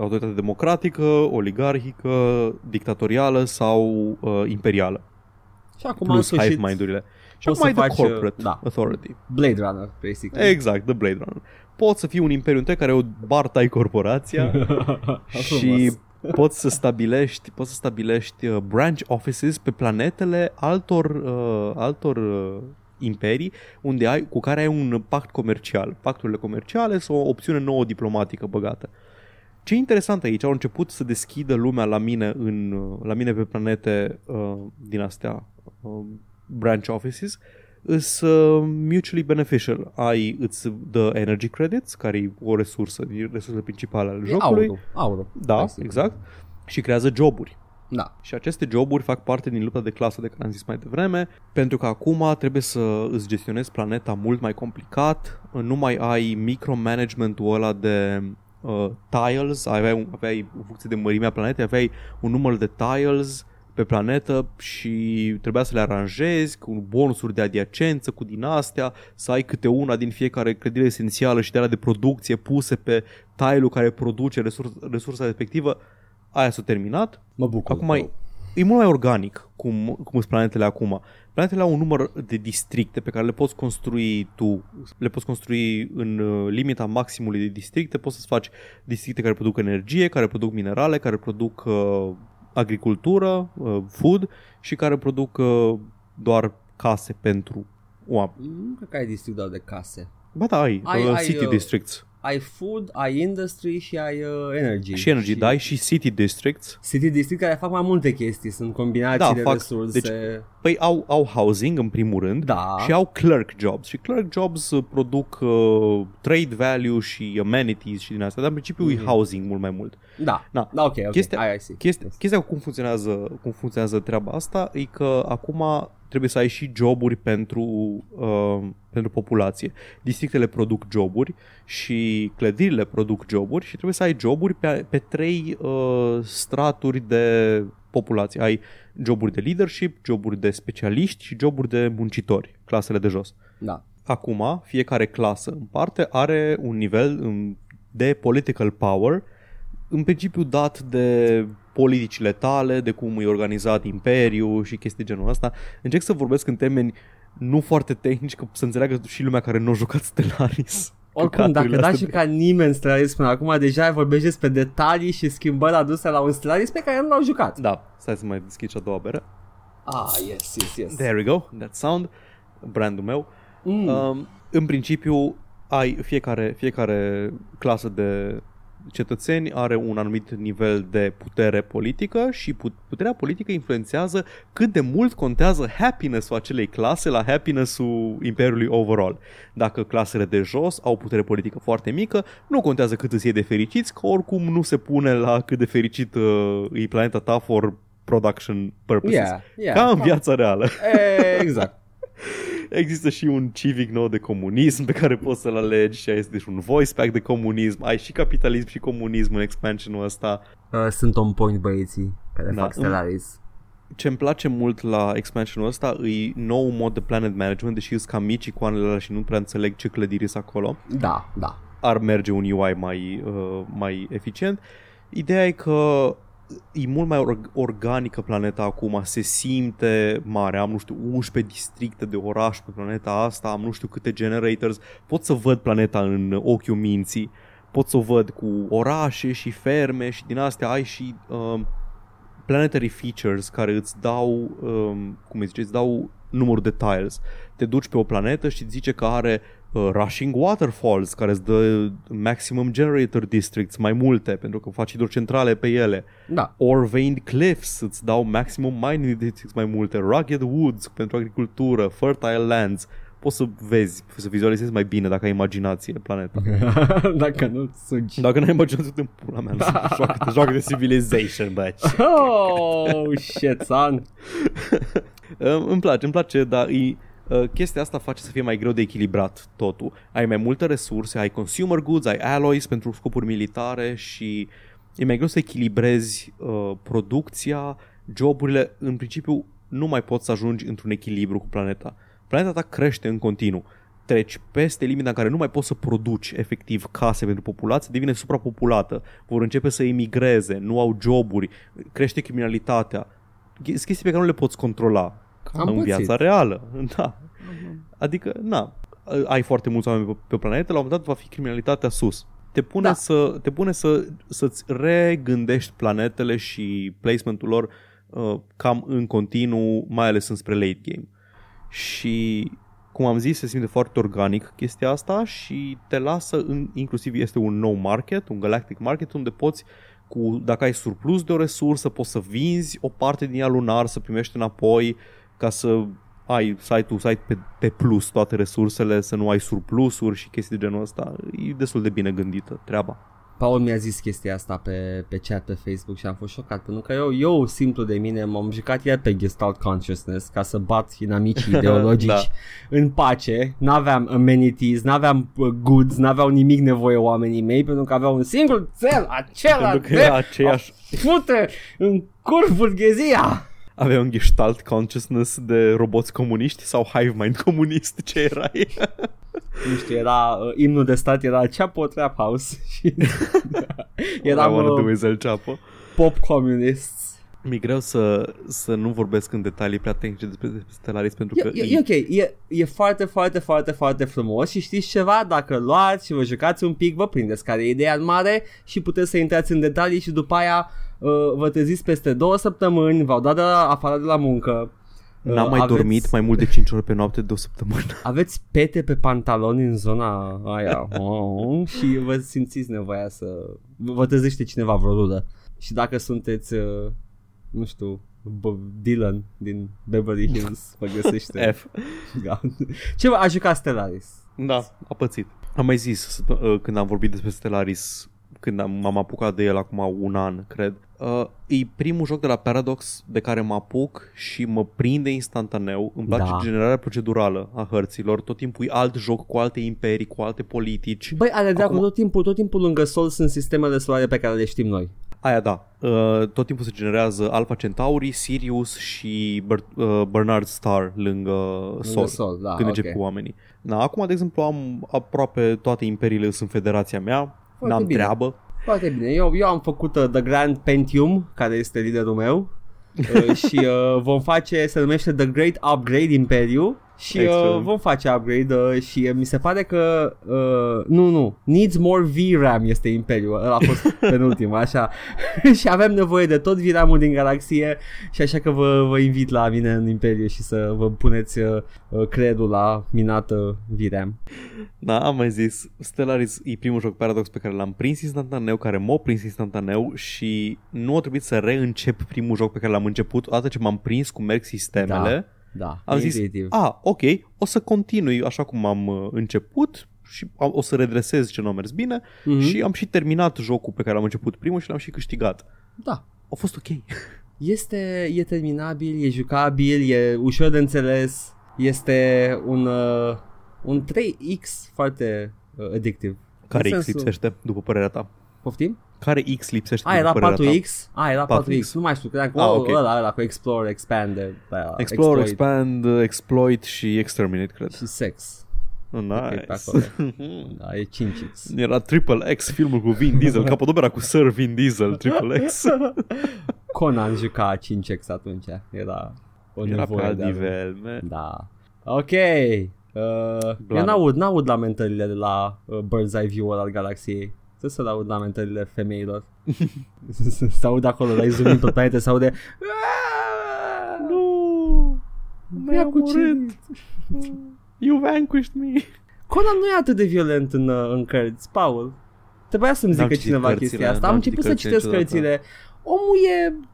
autoritate democratică, oligarhică, dictatorială sau uh, imperială. Și acum plus în sfârșit mind-urile. Și acum mai de corporate da. authority. Blade Runner, basically. Exact, the Blade Runner. Poți să fii un imperiu întreg care o bartai corporația și... Poți să stabilești, poți să stabilești uh, branch offices pe planetele altor, uh, altor uh, imperii unde ai, cu care ai un pact comercial. Pacturile comerciale sau o opțiune nouă diplomatică băgată. Ce interesant aici, au început să deschidă lumea la mine, în, la mine pe planete uh, din astea uh, branch offices. Is uh, mutually beneficial. Ai, îți dă energy credits, care e o resursă, resursele principale ale jocului. Auro, auro. Da, Hai exact. Sigur. Și creează joburi. Da. Și aceste joburi fac parte din lupta de clasă de care am zis mai devreme, pentru că acum trebuie să îți gestionezi planeta mult mai complicat, nu mai ai micromanagementul ăla de uh, tiles, aveai, un, aveai o funcție de mărimea planetei, aveai un număr de tiles pe planetă și trebuia să le aranjezi cu bonusuri de adiacență, cu din astea, să ai câte una din fiecare clădire esențială și de alea de producție puse pe tile-ul care produce resurs- resursa respectivă. Aia s-a terminat. Mă bucur. Acum e, e mult mai organic cum, cum sunt planetele acum. Planetele au un număr de districte pe care le poți construi tu, le poți construi în limita maximului de districte, poți să-ți faci districte care produc energie, care produc minerale, care produc... Uh, agricultură, food și care produc doar case pentru oameni. Nu cred că ai district doar de case. Ba da, ai, ai city ai, districts. Ai food, ai industry și ai energy. Și energy, și... da, ai și city districts. City districts care fac mai multe chestii, sunt combinații da, de fac, resurse. Deci Păi au, au housing în primul rând, da. Și au clerk jobs. Și clerk jobs produc uh, trade value și amenities și din asta. Dar în principiu mm-hmm. e housing mult mai mult. Da, da. da ok, ok, chestia, I, I see chestia, chestia cum funcționează, cum funcționează treaba asta e că acum trebuie să ai și joburi pentru, uh, pentru populație. Districtele produc joburi și clădirile produc joburi și trebuie să ai joburi pe, pe trei uh, straturi de populație. Ai joburi de leadership, joburi de specialiști și joburi de muncitori, clasele de jos. Da. Acum, fiecare clasă în parte are un nivel de political power, în principiu dat de politicile tale, de cum e organizat imperiul și chestii genul ăsta. Încerc să vorbesc în termeni nu foarte tehnici, că să înțeleagă și lumea care nu a jucat Stellaris. Oricum, dacă da și de... ca nimeni Stellaris până acum, deja vorbești despre detalii și schimbări aduse la un Stellaris pe care nu l-au jucat. Da, stai să mai deschid și a doua bere. Ah, yes, yes, yes. There we go, that sound, brandul meu. Mm. Um, în principiu, ai fiecare, fiecare clasă de cetățeni are un anumit nivel de putere politică și puterea politică influențează cât de mult contează happiness-ul acelei clase la happiness-ul imperiului overall. Dacă clasele de jos au putere politică foarte mică, nu contează cât îți e de fericiți, că oricum nu se pune la cât de fericit uh, e planeta ta for production purposes. Yeah, yeah, ca în viața reală. Exact. Există și un civic nou de comunism pe care poți să-l alegi și ai și un voice pack de comunism. Ai și capitalism și comunism în expansionul ăsta. Uh, sunt on point băieții care da. fac Stellaris. Ce-mi place mult la expansionul ăsta e nou mod de planet management, deși îs cam mici icoanele alea și nu prea înțeleg ce clădiri sunt acolo. Da, da. Ar merge un U I mai, uh, mai eficient. Ideea e că e mult mai organică planeta acum, se simte mare, am nu știu unsprezece districte de oraș pe planeta asta, am nu știu câte generators, pot să văd planeta în ochiul minții, pot să o văd cu orașe și ferme și din astea ai și um, planetary features care îți dau, um, cum îi zice, îți dau numărul de tiles. Te duci pe o planetă și îți zice că are Uh, rushing waterfalls, care îți dă maximum generator districts, mai multe, pentru că faci hidrocentrale pe ele. Da. Or veined cliffs, îți dau maximum mining districts, mai multe. Rugged woods, pentru agricultură. Fertile lands. Poți să vezi, să vizualizezi mai bine dacă ai imaginație planeta. Dacă nu, sugi. Dacă nu ai imaginație, te pula mea. Joacă, te joacă de civilization, băci. Oh, shit, son. Îmi place, îmi place, dar e... Uh, chestia asta face să fie mai greu de echilibrat totul. Ai mai multe resurse, ai consumer goods, ai alloys pentru scopuri militare și e mai greu să echilibrezi uh, producția, joburile. În principiu nu mai poți să ajungi într-un echilibru cu planeta. Planeta ta crește în continuu. Treci peste limita în care nu mai poți să produci efectiv case pentru populație, devine suprapopulată, vor începe să emigreze, nu au joburi, crește criminalitatea. Sunt chestii pe care nu le poți controla. Am în pățit. Viața reală, da. Adică, na, ai foarte mulți oameni pe, pe planetă, la un moment dat va fi criminalitatea sus. Te pune, da. să, te pune să, să-ți regândești planetele și placementul lor uh, cam în continuu, mai ales înspre late game. Și, cum am zis, se simte foarte organic chestia asta și te lasă, în, inclusiv este un nou market, un galactic market, unde poți, cu, dacă ai surplus de o resursă, poți să vinzi o parte din ea lunar, să primești înapoi, ca să ai site-ul site pe, pe plus toate resursele, să nu ai surplusuri și chestii de genul ăsta. E destul de bine gândită treaba. Paul mi-a zis chestia asta pe, pe chat pe Facebook și am fost șocat, pentru că eu, eu simplu de mine, m-am jucat iar pe Gestalt Consciousness ca să bat inamicii ideologici da. În pace. N-aveam amenities, n-aveam goods, n-aveau nimic nevoie oamenii mei, pentru că aveau un singur cel, acela de aceeași... a fute în cur burghezia. Avea un Gestalt Consciousness de roboți comuniști sau hive mind comunist, ce erai? Nu știu, era, uh, imnul de stat era Chapo Trap House și eram uh, pop comunists. Mi-e greu să, să nu vorbesc în detalii prea tehnice despre Stellaris pentru că... E, e, e ok, e, e foarte, foarte, foarte, foarte frumos și știți ceva, dacă luați și vă jucați un pic, vă prindeți care e ideea în mare și puteți să intrați în detalii și după aia uh, vă treziți peste două săptămâni, v-au dat de la, afară de la muncă. N-am mai aveți... dormit mai mult de cinci ore pe noapte de o săptămână. Aveți pete pe pantaloni în zona aia oh, și vă simțiți nevoia să... Vă trezește cineva vreo rudă. Și dacă sunteți, nu știu, Dylan din Beverly Hills mă găsește. F. Da. Ceva, a jucat Stellaris. Da, a pățit. Am mai zis când am vorbit despre Stellaris, când am, m-am apucat de el acum un an, cred. Uh, e primul joc de la Paradox de care mă apuc și mă prinde instantaneu. Îmi place da. generarea procedurală a hărților. Tot timpul e alt joc cu alte imperii, cu alte politici. Băi, ale dracu, acum... tot timpul, tot timpul lângă Sol sunt sistemele solare pe care le știm noi. Aia da, uh, tot timpul se generează Alpha Centauri, Sirius și Ber- uh, Bernard Star lângă Sol, lângă Sol da, când okay. încep cu oamenii. Na, acum, de exemplu, am aproape toate imperiile sunt federația mea. Foarte N-am bine. treabă. Foarte bine. Eu, eu am făcut uh, The Grand Pentium, care este liderul meu, uh, și uh, vom face, se numește The Great Upgrade Imperiu și uh, vom face upgrade uh, și uh, mi se pare că, uh, nu, nu, needs more V RAM este Imperiu, ăla a fost penultim, așa, și avem nevoie de tot V RAM-ul din galaxie și așa că vă, vă invit la mine în Imperiu și să vă puneți uh, credul la minată V RAM. Da, am mai zis, Stellaris e primul joc Paradox pe care l-am prins instantaneu, care m-a prins instantaneu și nu a trebuit să reîncep primul joc pe care l-am început, odată ce m-am prins cum merg sistemele. Da. Da, am intuitiv. zis, a, ok, o să continui așa cum am început și o să redresez ce nu a mers bine mm-hmm. și am și terminat jocul pe care l-am început primul și l-am și câștigat. Da. A fost ok. Este, e terminabil, e jucabil, e ușor de înțeles, este un, uh, un trei X foarte uh, addictiv. Care X lipsește, după părerea ta? Poftim? Care X lipsește? A, era patru X? A, era patru X, nu mai știu, credeam că okay. ăla, ăla cu Explore, Expand, uh, Explore, exploit. Expand, Exploit și Exterminate, cred. Și Sex. Nice. Da, e cinci X. Era Triple X, filmul cu Vin Diesel, capodopera cu Sir Vin Diesel, Triple X. Conan juca cinci X atunci, era o era nevoie de nivel, man. Da. Ok. Uh, eu n-aud, n-aud lamentările de la uh, Bird's Eye View-ul al galaxiei. Să se laud lamentările femeilor. Se aud acolo, la izumim pe planete, se aude nu, mi-a murit, you vanquished me. Conan nu e atât de violent în, în cărți, Paul. Trebuia să-mi zică cineva cărțile, chestia asta. Am început să citesc cărțile. Omul e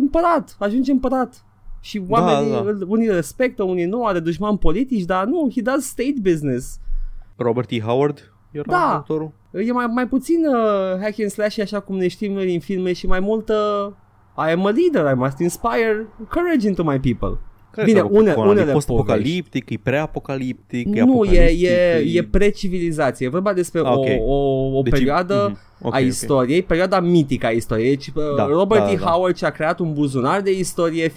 împărat, ajunge împărat. Și oamenii, da, da. unii respectă, unii nu, are dușmani politici, dar nu, he does state business. Robert E. Howard era da. autorul. E mai, mai puțin uh, hack and slash așa cum ne știm noi din filme și mai mult uh, I am a leader, I must inspire courage into my people. Care bine, une, unele post apocaliptic, e preapocaliptic, e nu, e, e, e precivilizație. E vorba despre okay. o, o, o deci, perioadă mm-hmm. okay, a istoriei, okay. perioada mitică a istoriei. Deci, da, Robert E. Da, Howard da. a creat un buzunar de istorie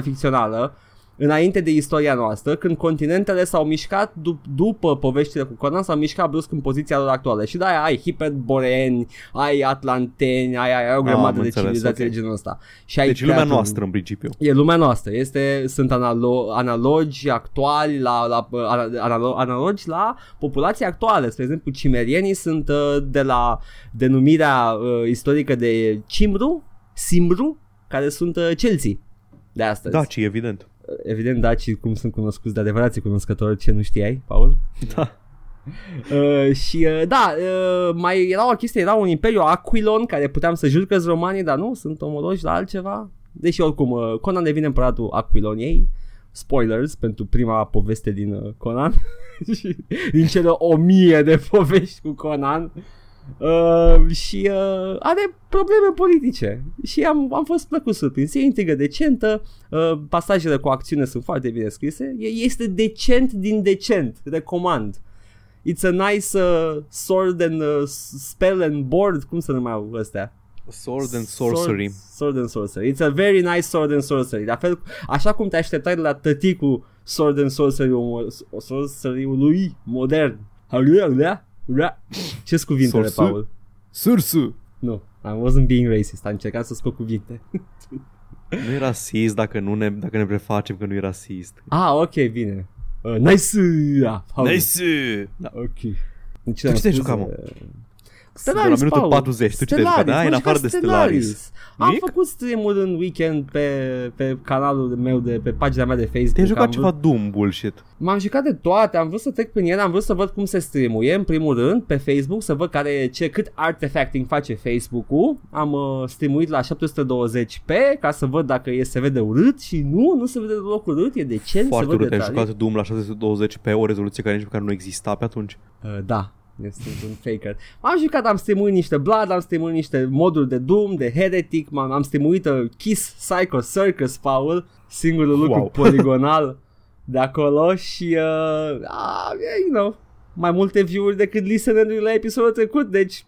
ficțională înainte de istoria noastră, când continentele s-au mișcat dup- după poveștile cu Conan, s-au mișcat brusc în poziția lor actuală. Și de-aia ai hiperboreeni, ai atlanteni, ai, ai, ai o grămadă ah, de civilizații de genul ăsta. Și deci ai lumea noastră un... în principiu. E lumea noastră. Este, sunt analo- analogi actuali la, la, analo- analogi la populația actuală. Spre exemplu, cimerienii sunt de la denumirea istorică de Cimru, Simru, care sunt celții de astăzi. Da, ci evident. Evident, da, și cum sunt cunoscuți de adevărații cunoscători, ce nu știai, Paul? Da. Uh, și, uh, da, uh, mai era o chestie, era un imperiu Aquilon, care puteam să jur că-s romanii, dar nu, sunt omoloși la altceva. Deși, oricum, uh, Conan devine împăratul Aquiloniei. Spoilers pentru prima poveste din uh, Conan. Și din cele o mie de povești cu Conan. Uh, și uh, are probleme politice și am, am fost plăcut surprins. E intrigă decentă, uh, pasajele cu acțiune sunt foarte bine scrise, este decent din decent, recomand. It's a nice uh, sword and uh, spell and board, cum se numeau ăstea? Sword and sorcery. Sword, sword and sorcery. It's a very nice sword and sorcery. La fel, așa cum te așteptai la tăticul sword and sorcery-ul, sorcery-ul lui modern. Ce-s cuvintele, Sursu? Paul? Sursu! Nu, I wasn't being racist, am încercat să scot cuvinte. Nu e rasist dacă, nu ne, dacă ne prefacem că nu e rasist. Ah, ok, bine. Uh, nice! Nice! Da, ok. Deci, tu ce te-ai jucat, mă? Stellaris, la minutul Paul, patruzeci, tu citești că da, în afară de Stellaris. Am Mic? făcut stream-uri în weekend pe, pe canalul meu, de, pe pagina mea de Facebook. Te-ai jucat ceva Doom bullshit? M-am jucat de toate, am vrut să trec prin ele, am vrut să văd cum se streamuie, în primul rând, pe Facebook, să văd care, ce, cât artefacting face Facebook-ul. Am uh, streamuit la șapte sute douăzeci p, ca să văd dacă e, se vede urât și nu, nu se vede deloc urât, e decent. Foarte se vede urât, ai jucat Doom la șase sute douăzeci p, o rezoluție care nici măcar nu exista pe atunci. Uh, da. Sunt un faker. M-am jucat, am streamuit niște Blood, am streamuit niște moduri de Doom, de Heretic, m-am, am streamuit Kiss Psycho Circus, Paul, singurul wow. lucru poligonal de acolo și, uh, uh, you know, mai multe view-uri decât listener-uri la episodul trecut, deci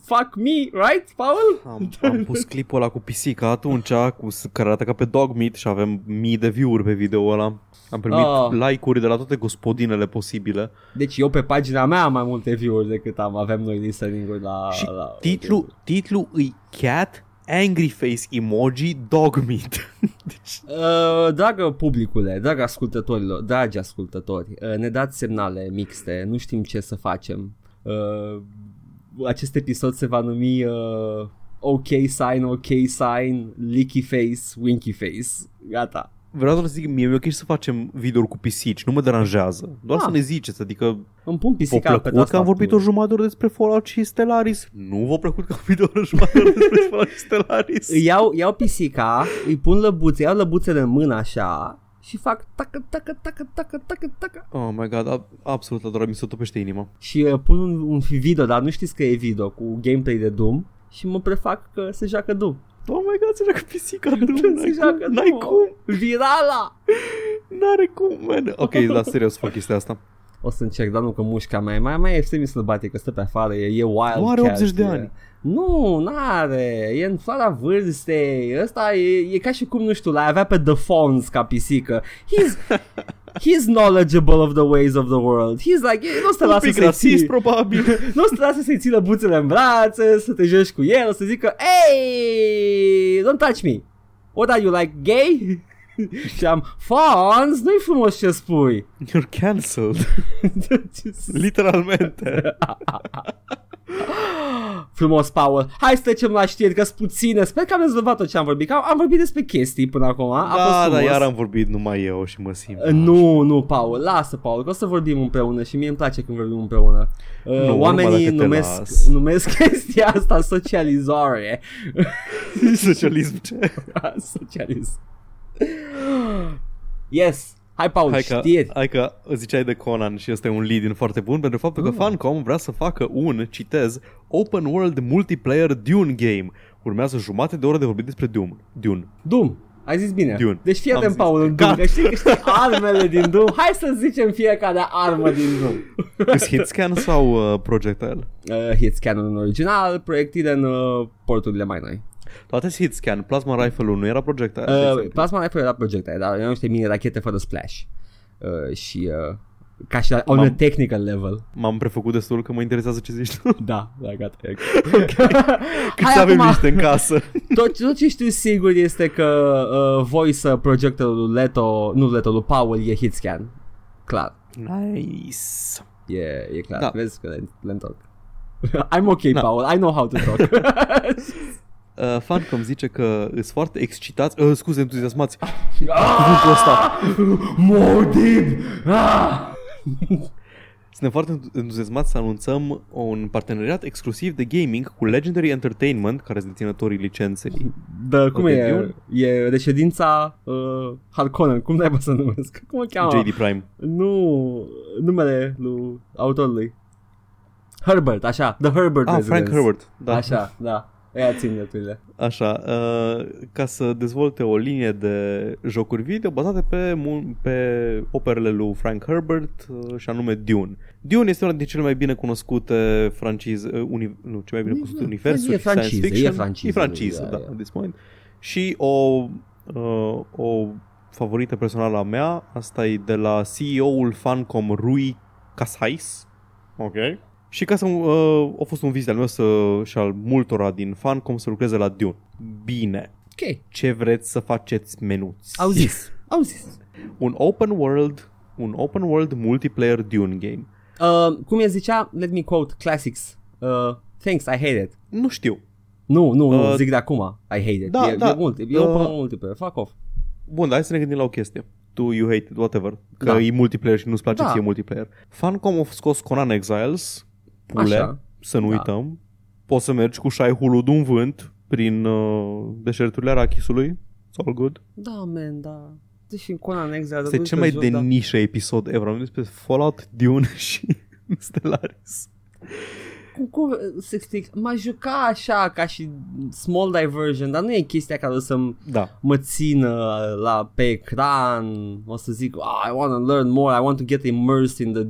fuck me, right, Paul? Am, am pus clipul ăla cu pisica atunci, cu, care arată ca pe dog meat și avem mii de view-uri pe video ăla. Am primit oh. like-uri de la toate gospodinele posibile. Deci eu pe pagina mea am mai multe view-uri decât am, avem noi listening-uri la... Și la, titlu, la... titlu e Cat Angry Face Emoji Dog Meat. Deci... uh, dragă publicule, dragă ascultătorilor, dragi ascultători, uh, ne dați semnale mixte, nu știm ce să facem. Uh, acest episod se va numi... Uh, OK Sign, OK Sign, Licky Face, Winky Face. Gata. Vreau să zic, mie e ok și să facem videouri cu pisici, nu mă deranjează. Doar ah. să ne ziceți, adică îmi pun pisica pe plăcut că am vorbit o jumătate de oră despre Fallout și Stellaris. Nu v-a plăcut că am vorbit o jumătate de oră despre Fallout și Stellaris. Iau, iau pisica, îi pun lăbuțe, iau lăbuțele în mână așa și fac tacă, tacă, tacă, tacă, tacă, tacă. Oh my god, absolut adorat, mi se topește inima. Și uh, pun un, un video, dar nu știți că e video, cu gameplay de Doom și mă prefac că se joacă Doom. Oh my god, se joacă pisica Doom, n-ai, joacă, cum, n-ai cum. Virala. N-are cum, man. Ok, dar serios, fac chestia asta. O să încerc, dar nu că mușca mea mai mai e semi-slăbatică, stă pe afară, e, e wild. Nu are optzeci de ani. Nu, n-are, e în floarea vârstei. Ăsta e, e ca și cum, nu știu, l-ai avea pe The Fonz ca pisică. He's, he's knowledgeable of the ways of the world. He's like, nu o să te lasă să-i ții, probabil. Nu o să te lasă să-i ții lăbuțele în brațe, să te joci cu el, o să zică, hey, don't touch me. What are you, like, gay? Și am, Fonz, nu-i frumos ce spui. You're cancelled. Literalmente. Frumos, Paul. Hai să trecem la știri, că-s puține. Sper că am rezolvat tot ce am vorbit, că am, am vorbit despre chestii până acum. A da, dar iar am vorbit numai eu și mă simt uh, Nu, nu, Paul, lasă, Paul, că o să vorbim împreună și mie îmi place când vorbim împreună. uh, nu, Oamenii numesc, numesc chestia asta socializare. Socialism ce? Socialism. Yes. Hai, Paul, hai că, știri. Hai că ziceai de Conan și este un lead-in foarte bun pentru faptul că mm. Funcom vrea să facă un, citez, open world multiplayer Dune game. Urmează jumate de oră de vorbit despre Dune. Dune. Dune. Ai zis bine. Dune. Deci fii atent, Paul, în Dune. Că știi, că știi armele din Dune. Hai să zicem fiecare armă din Dune. Is hitscan sau uh, projectile? Uh, hitscan în original, proiectile în uh, porturile mai noi. Toate sunt hitscan, plasma rifle-ul nu era projectile? Uh, plasma rifle-ul era projectile, dar erau niște mini-rachete fără splash. Uh, și uh, ca și la, on a technical level. M-am prefăcut destul că mă interesează ce zici tu. Da, da, gata. Cât să avem niște în casă. Tot, tot ce știu sigur este că uh, voice projectile-ul Leto, nu Leto-ul, Paul e hitscan. Clar. Nice. E, e clar, da. Vezi că le întorc. I'm okay, da. Paul, I know how to talk. Uh, Funcom zice că sunt foarte excitați, uh, scuze, entuziasmați. Cuvântul ăsta. Modib! Suntem foarte entuziasmați să anunțăm un parteneriat exclusiv de gaming cu Legendary Entertainment, care sunt deținătorii licenței. Da, cum e? E reședința uh, Harkonnen, cum n-ai să numesc? Cum o cheamă? J D Prime. Nu, numele lui autorului. Herbert, așa, The Herbert. Ah, Residence. Frank Herbert, da. Așa, da. Aia țin de Așa, uh, ca să dezvolte o linie de jocuri video bazate pe, pe operele lui Frank Herbert, uh, și anume Dune. Dune este una dintre cele mai bine cunoscute francize, uni, nu, cele mai bine cunoscute universuri e francize, science fiction. E franciză, e franciză, da, at this point. Și o, uh, o favorită personală a mea, asta e de la C E O-ul Funcom, Rui Casais. Ok. Și ca să uh, a fost un vizit al meu să, și al multora din Funcom să lucreze la Dune. Bine. Okay. Ce vreți să faceți, menuți? Au zis. Au zis. Un open world, un open world multiplayer Dune game. Uh, cum e zicea, let me quote classics. Uh, Thanks, I hate it. Nu știu. Nu, nu, nu, uh, zic de acum, I hate it. Da, e, da. E mult, e uh, open multiplayer, fuck off. Bun, dar hai să ne gândim la o chestie. Tu, you hate it, whatever, că da. E multiplayer și nu-ți place da. Ție multiplayer. Funcom a scos Conan Exiles, pule, așa. Să nu da. Uităm. Poți să mergi cu șaihulul de un vânt prin uh, deșerturile Arachisului. It's all good. Da, man, da. Deși în Conan Exiles... Este cel mai de da. Nișă episod ever. Am despre Fallout, Dune și Stellaris. Cum să explic, m-a juca așa ca și small diversion, dar nu e chestia care o să da. Mă țină la, pe ecran, o să zic oh, I want to learn more, I want to get immersed in the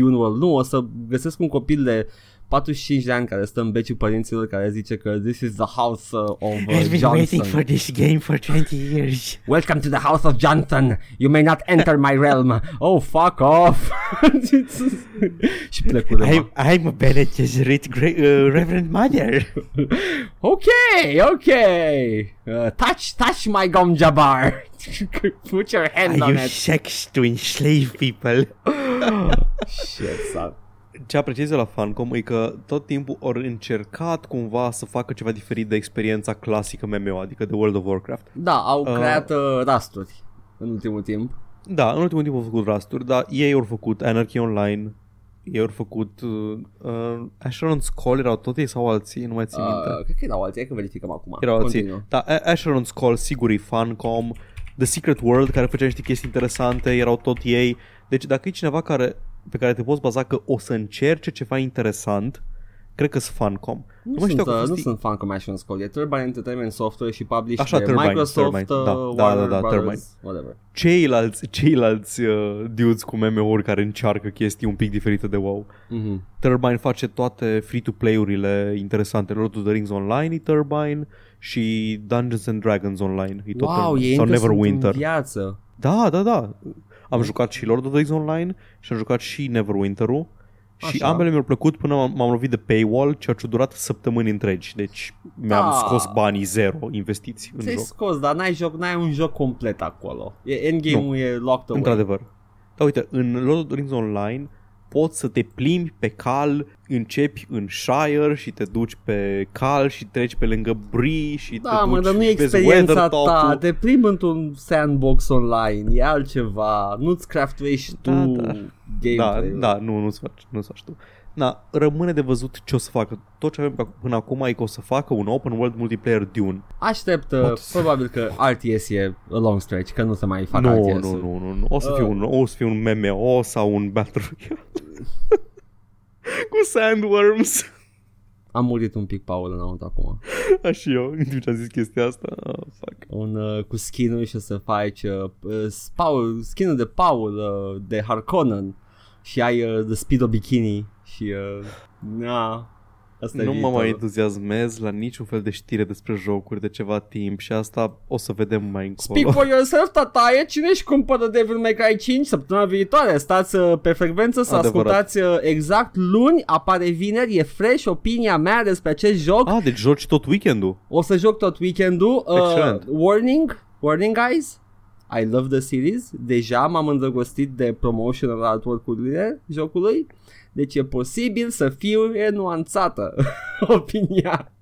Dune world. Nu, o să găsesc un copil de patruzeci și cinci de ani care stă în beciul părinților care zice că this is the house of uh, Johnson. I've been waiting for this game for twenty years. Welcome to the house of Johnson. You may not enter my realm. Oh, fuck off. Și plecul I'm, I'm a Bene Gesserit great, uh, Reverend Mother. Ok, ok. Uh, touch, touch my gum jabbar. Put your hand Are on you it. You sex to enslave people. Shit, son. Ce apreciez la Funcom e că tot timpul au încercat cumva să facă ceva diferit de experiența clasică M M O, adică de World of Warcraft. Da, au uh, creat uh, rasturi în ultimul timp. Da, în ultimul timp au făcut rasturi, dar ei au făcut Anarchy Online, ei au făcut uh, Asheron's Call, erau tot ei sau alții, nu mai țin uh, minte. Cred că erau alții, hai că verificăm acum. Erau Continue. Alții, da, Asheron's Call, sigur e Funcom, The Secret World, care făcea niște chestii interesante, erau tot ei. Deci dacă e cineva care... pe care te poți baza că o să încerce ceva interesant, cred că-s Funcom. Nu, nu, sunt, nu sti... sunt Funcom Asheron's Call, e Turbine Entertainment Software și publish așa, de Turbine, Microsoft, Turbine. Da, uh, da, da, da, Brothers, whatever. Ceilalți, ceilalți uh, dudes cu M M O-uri care încearcă chestii un pic diferite de WoW. Mm-hmm. Turbine face toate free-to-play-urile interesante. Lord of the Rings Online e Turbine și Dungeons and Dragons Online e tot. Wow, ei încă sunt în viață. Da, da, da. Am jucat și Lord of the Rings Online și am jucat și Neverwinter-ul. Așa. Și ambele mi-au plăcut până m-am, m-am lovit de paywall, ceea ce a durat săptămâni întregi. Deci mi-am da. Scos banii zero investiții în ți-ai joc. Ți-ai scos, dar n-ai, joc, n-ai un joc complet acolo. E, endgame-ul nu. E locked away. Într-adevăr. Dar uite, în Lord of the Rings Online poți să te plimbi pe cal, începi în Shire și te duci pe cal și treci pe lângă Bree și da, te duci. Da, mă, dar nu e experiența ta, te plimbi într-un sandbox online, e altceva, nu-ți craftuiești tu da, da. Gameplay-ul. Da, da, nu, nu-ți faci, nu-ți faci tu. Da, rămâne de văzut ce o să facă. Tot ce avem până acum e că o să facă un open world multiplayer Dune. Aștept, Pot... probabil că R T S e a long stretch, că nu se mai fac no, R T S-ul. Nu, nu, nu, nu, o să, uh... fie un, o să fie un M M O sau un Battle Royale cu sandworms. Am murit un pic, Paul, înainte acum. A, și eu, în timp ce am zis chestia asta, oh, fuck. Un, uh, cu skin-uri și o să faci uh, Paul, skin-ul de Paul, uh, de Harkonnen și ai uh, The Speedo Bikini. Și, uh, na, asta nu mă mai entuziasmez la niciun fel de știre despre jocuri de ceva timp și asta o să vedem mai încolo. Speak for yourself, tataie, cine își cumpără Devil May Cry cinci săptămâna viitoare? Stați pe frecvență să adevărat. Ascultați exact luni, apare vineri, e fresh opinia mea despre acest joc. Ah, deci joci tot weekendul. O să joc tot weekendul. Uh, warning, warning guys. I love the series. Deja m-am îndrăgostit de promotional artwork-urile jocului. Deci e posibil să fiu enuanțată opinia.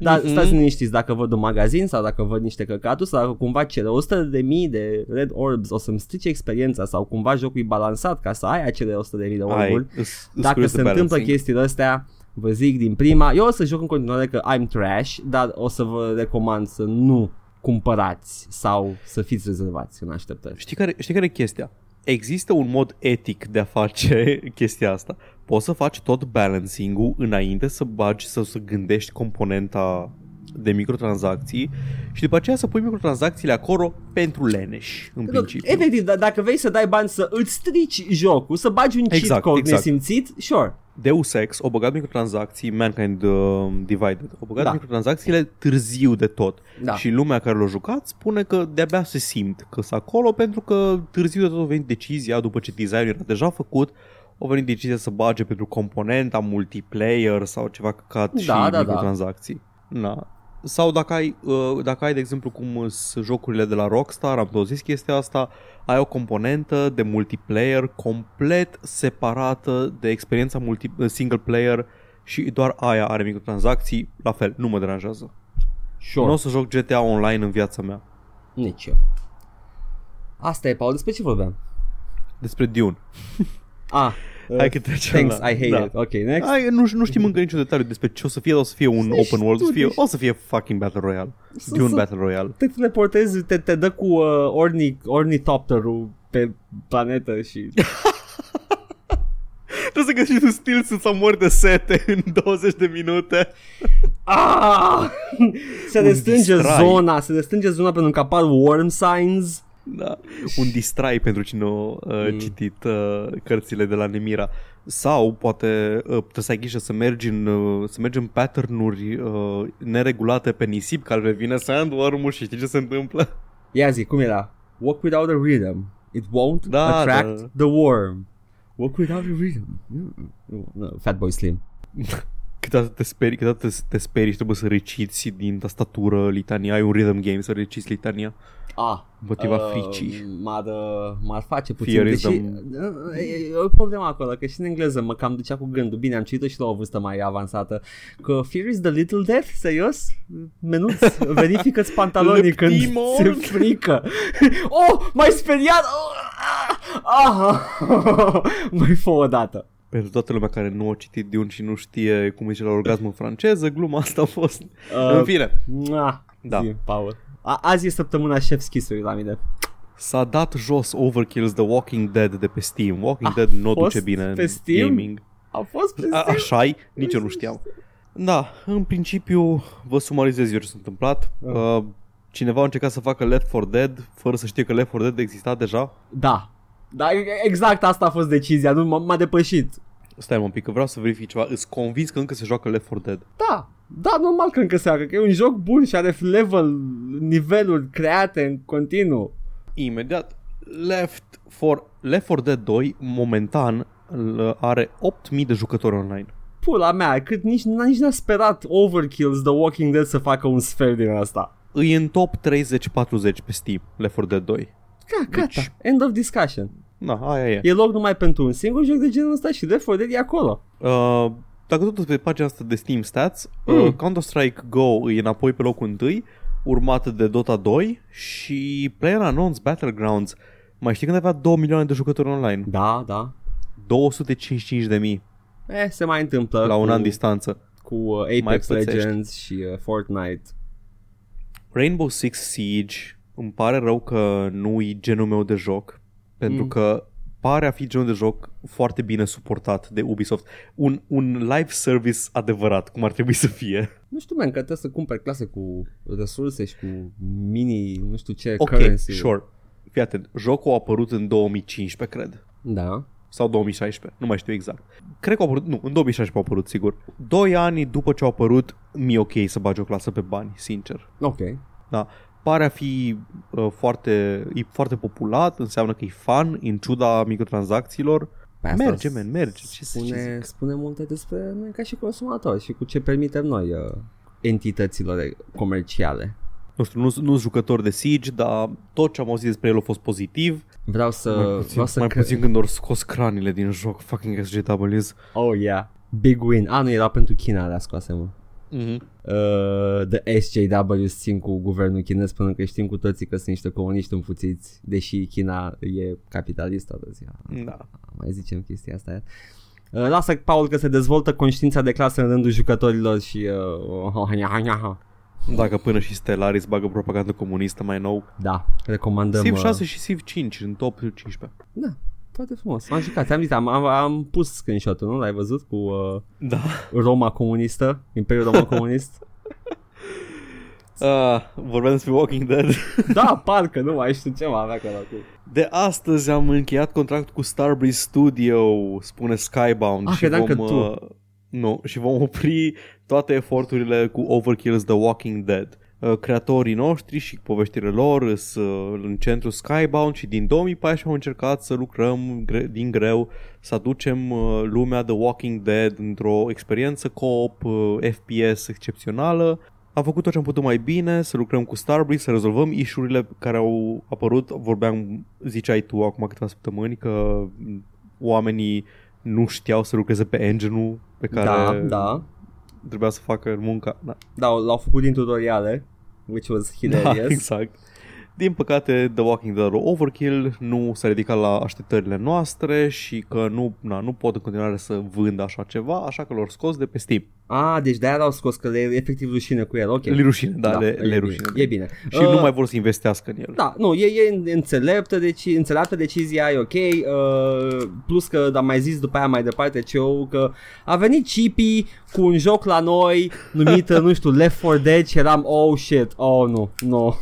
Dar mm-hmm. stați liniștiți, dacă văd un magazin sau dacă văd niște căcaturi sau dacă cumva cele o sută de mii de red orbs o să-mi strice experiența sau cumva jocul e balansat ca să ai acele o sută de mii de orburi. Dacă se întâmplă chestiile astea, vă zic din prima, eu o să joc în continuare că I'm trash, dar o să vă recomand să nu cumpărați sau să fiți rezervați în așteptări. Știi care, știi care e chestia? Există un mod etic de a face chestia asta. Poți să faci tot balancing-ul înainte să bagi sau să gândești componenta de microtransacții și după aceea să pui microtransacțiile acolo pentru leneș, în principiu. Efectiv, d- dacă vei să dai bani să îți strici jocul, să bagi un cheat code exact. Nesimțit, sure. Deus Ex a băgat microtransacții, Mankind uh, Divided, a băgat da. Microtransacțiile târziu de tot da. Și lumea care l-a jucat spune că de-abia se simt că s-a acolo pentru că târziu de tot a venit decizia, după ce design-ul era deja făcut, a venit decizia să bage pentru componenta multiplayer sau ceva căcat da, și da, microtransacții. Da. Na. Sau dacă ai, dacă ai, de exemplu, cum sunt jocurile de la Rockstar, am tot zis chestia asta, ai o componentă de multiplayer complet separată de experiența multi- single player și doar aia are microtransacții, la fel, nu mă deranjează. Sure. Nu o să joc G T A Online în viața mea. Nici eu. Asta e, Paul, despre ce vorbeam? Despre Dune. Ah, hai că trecem thanks, la... I hate da. It. Ok, next. Hai, nu, nu știm încă niciun detaliu despre ce o să fie, o să fie un S-i open world, o să fie, o să fie fucking Battle Royale. S-s-s-s Dune Battle Royale. Te teleportezi, te, te dă cu uh, orni, ornitopterul pe planetă și... Trebuie să găsești un stil să mori de sete în douăzeci de minute. Ah! Se un destânge distrai. zona, se destânge zona pentru că apar worm signs. Da. Un distrai pentru cine a uh, mm. citit uh, cărțile de la Nemira. Sau poate uh, trebuie să ai grijă să mergi în, uh, să mergi în pattern-uri uh, neregulate pe nisip, care revine sandworm-ul și știi ce se întâmplă? Ia zi, cum era? Walk without a rhythm. It won't da, attract da. the worm. Walk without a rhythm. No, Fatboy Slim. Câteodată te sperii, câteodată te, te sperii și trebuie să reciți din tastatură litania. Ai un rhythm game să reciți litania. Ah, motiva uh, fricii. M-ar, m-ar face puțin. Deși, e, e o problemă acolo, că și în engleză mă cam ducea cu gândul. Bine, am citit-o și la o vârstă mai avansată. Că Fear is the little death, serios? Menuț, verifică-ți pantalonii când se frică. Oh, m-ai speriat! Oh, ah, mai fă o dată. Pentru toată lumea care nu a citit Dune și nu știe cum zice la orgasm în franceză, gluma asta a fost. Uh, în fine. Na, da. Zi, Paul. A- azi e săptămâna chef's kiss-uri la mine. S-a dat jos Overkill's The Walking Dead de pe Steam. Walking a Dead nu o duce bine pe Steam? Gaming. A fost pe Steam? Așa-i, nici eu nu știam. Da, în principiu vă sumarizez eu ce s-a întâmplat. Uh. Uh, cineva a încercat să facă Left four Dead fără să știe că Left four Dead exista deja. Da, da, exact asta a fost decizia, nu m- m-a depășit. Stai un pic, că vreau să verific ceva. Îți convins că încă se joacă Left four Dead? Da, da, normal că încă se joacă, că e un joc bun și are level, niveluri create în continuu. Imediat, Left four, Left four Dead doi, momentan, are opt mii de jucători online. Pula mea, cât nici, nici n-a sperat Overkill's The Walking Dead să facă un sfert din asta. E în top treizeci patruzeci pe Steam, Left four Dead doi. Ca, gata, deci... end of discussion. Na, aia e. E loc numai pentru un singur joc de genul ăsta și Left four Dead e acolo. Uh, dacă tot pe pagina asta de Steam Stats, mm. uh, Counter-Strike Go e înapoi pe locul întâi, urmat de Dota doi și PlayerUnknown's Battlegrounds. Mai știi când avea două milioane de jucători online? Da, da. două sute cincizeci și cinci de mii. Eh, se mai întâmplă. La un an distanță. Cu uh, Apex Legends și uh, Fortnite. Rainbow Six Siege, îmi pare rău că nu-i genul meu de joc. Pentru că pare a fi genul de joc foarte bine suportat de Ubisoft. Un, un live service adevărat, cum ar trebui să fie. Nu știu, man, că trebuie să cumperi clase cu resurse și cu mini, nu știu ce, okay, currency. Ok, sure. Fii atent, jocul a apărut în două mii cincisprezece, cred. Da. Sau două mii șaisprezece, nu mai știu exact. Cred că a apărut, nu, în două mii șaisprezece a apărut, sigur. Doi ani după ce a apărut, mi-e ok să bagi o clasă pe bani, sincer. Ok. Da. Pare a fi uh, foarte, e foarte populat, înseamnă că e fan, în ciuda microtransacțiilor. Merge, men, merge. Ce spune, spune multe despre noi ca și consumatori și cu ce permitem noi uh, entităților comerciale. Nu știu, nu, nu-s jucător de Siege, dar tot ce am auzit despre el a fost pozitiv. Vreau să... Mai puțin, vreau să mai puțin că... când ori scos cranile din joc, fucking S G Ws. Oh, yeah. Big win. Ah, nu, era pentru China, alea scoase, mă. Uh-huh. Uh, the S J W țin cu guvernul chinez, până că știm cu toții că sunt niște comuniști înfuțiți, deși China e capitalistă toată ziua. Da. Mai zicem chestia asta. Uh, lasă, Paul, că se dezvoltă conștiința de clasă în rândul jucătorilor și uh... dacă până și Stellaris bagă propagandă comunistă mai nou. Da, recomandăm Civ șase uh... și Civ cinci în top cincisprezece. Da. Foarte frumos. M-am jucat, am zis, am, am, am pus screenshot-ul, nu? L-ai văzut cu uh, da. Roma comunistă, Imperiul Roma comunist? Uh, vorbeam despre Walking Dead. Da, parcă, nu mai știu ce mă avea acolo. De astăzi am încheiat contract cu Starbreeze Studio, spune Skybound. Ah, și vom, că tu. Uh, nu, și vom opri toate eforturile cu Overkill's The Walking Dead. Creatorii noștri și poveștile lor sunt în centru Skybound și din două mii paisprezece am încercat să lucrăm din greu, să aducem lumea The Walking Dead într-o experiență co-op, F P S excepțională. Am făcut tot ce am putut mai bine, să lucrăm cu Starbreeze, să rezolvăm issue-urile care au apărut. Vorbeam, ziceai tu acum câteva săptămâni, că oamenii nu știau să lucreze pe engine-ul pe care da, da. trebuia să facă munca. Da, da, l-au făcut din tutoriale, which was hilarious. Da, exact. Din păcate, The Walking Dead Overkill nu s-a ridicat la așteptările noastre și că nu, na, nu pot în continuare să vândă așa ceva, așa că l-au scos de pe Steam. Ah, deci de-aia l-au scos, că le efectiv rușine cu el, ok. Le rușine, da, da le, le rușine. E bine. Și uh, nu mai vor să investească în el. Da, nu, e, e înțeleaptă, deci, înțeleaptă decizia, e ok, uh, plus că, dar mai zis după aia mai departe ce-o, că a venit Chippy cu un joc la noi numit, nu știu, Left four Dead și eram, oh shit, oh nu, nu.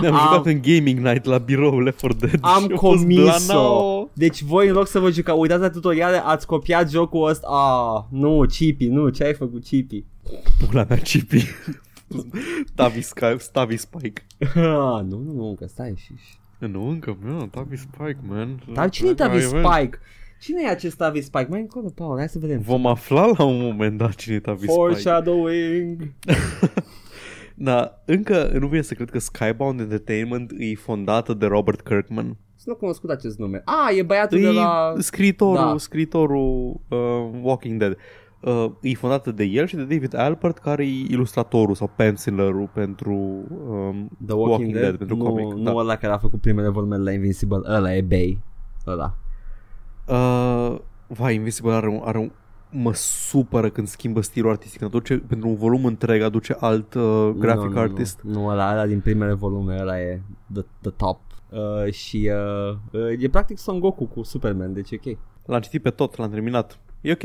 Ne-am am, jucat în Gaming Night la birou Left four Dead. Am comis-o. Deci voi în loc să vă jucați, uitați la tutoriale, ați copiat jocul ăsta, ah, nu, Chippy, nu, ce ai făcut? Cu Chippy. Pula mea Chippy. Tavi Stavi Spike. Ah, nu, nu, nu, încă stai și... Nu, încă, man, Tavi Spike, man. Dar cine e Tavi Spike? Cine e acest Tavi Spike? Mai încolo, Paul, hai să vedem. Vom afla la un moment dat cine e Tavi Spike. Foreshadowing. Da, încă nu vine să cred că Skybound Entertainment e fondată de Robert Kirkman. Nu cunoscut acest nume. Ah, e băiatul e de la... scriitorul, da. scriitorul uh, Walking Dead. Uh, e fondată de el și de David Alpert, care e ilustratorul sau pencilerul pentru um, The Walking, Walking Dead, Dead pentru nu, comic. Nu da. Ăla care a făcut primele volumele la Invincible, ăla e Bay, ăla. Uh, vai, Invincible are un, are un, mă supără când schimbă stilul artistic, aduce, pentru un volum întreg aduce alt uh, graphic nu, nu, artist. Nu, nu ăla, ăla din primele volume, ăla e the, the top. Uh, și uh, uh, e practic Son Goku cu Superman, deci ok. L-am citit pe tot, l-am terminat, e ok.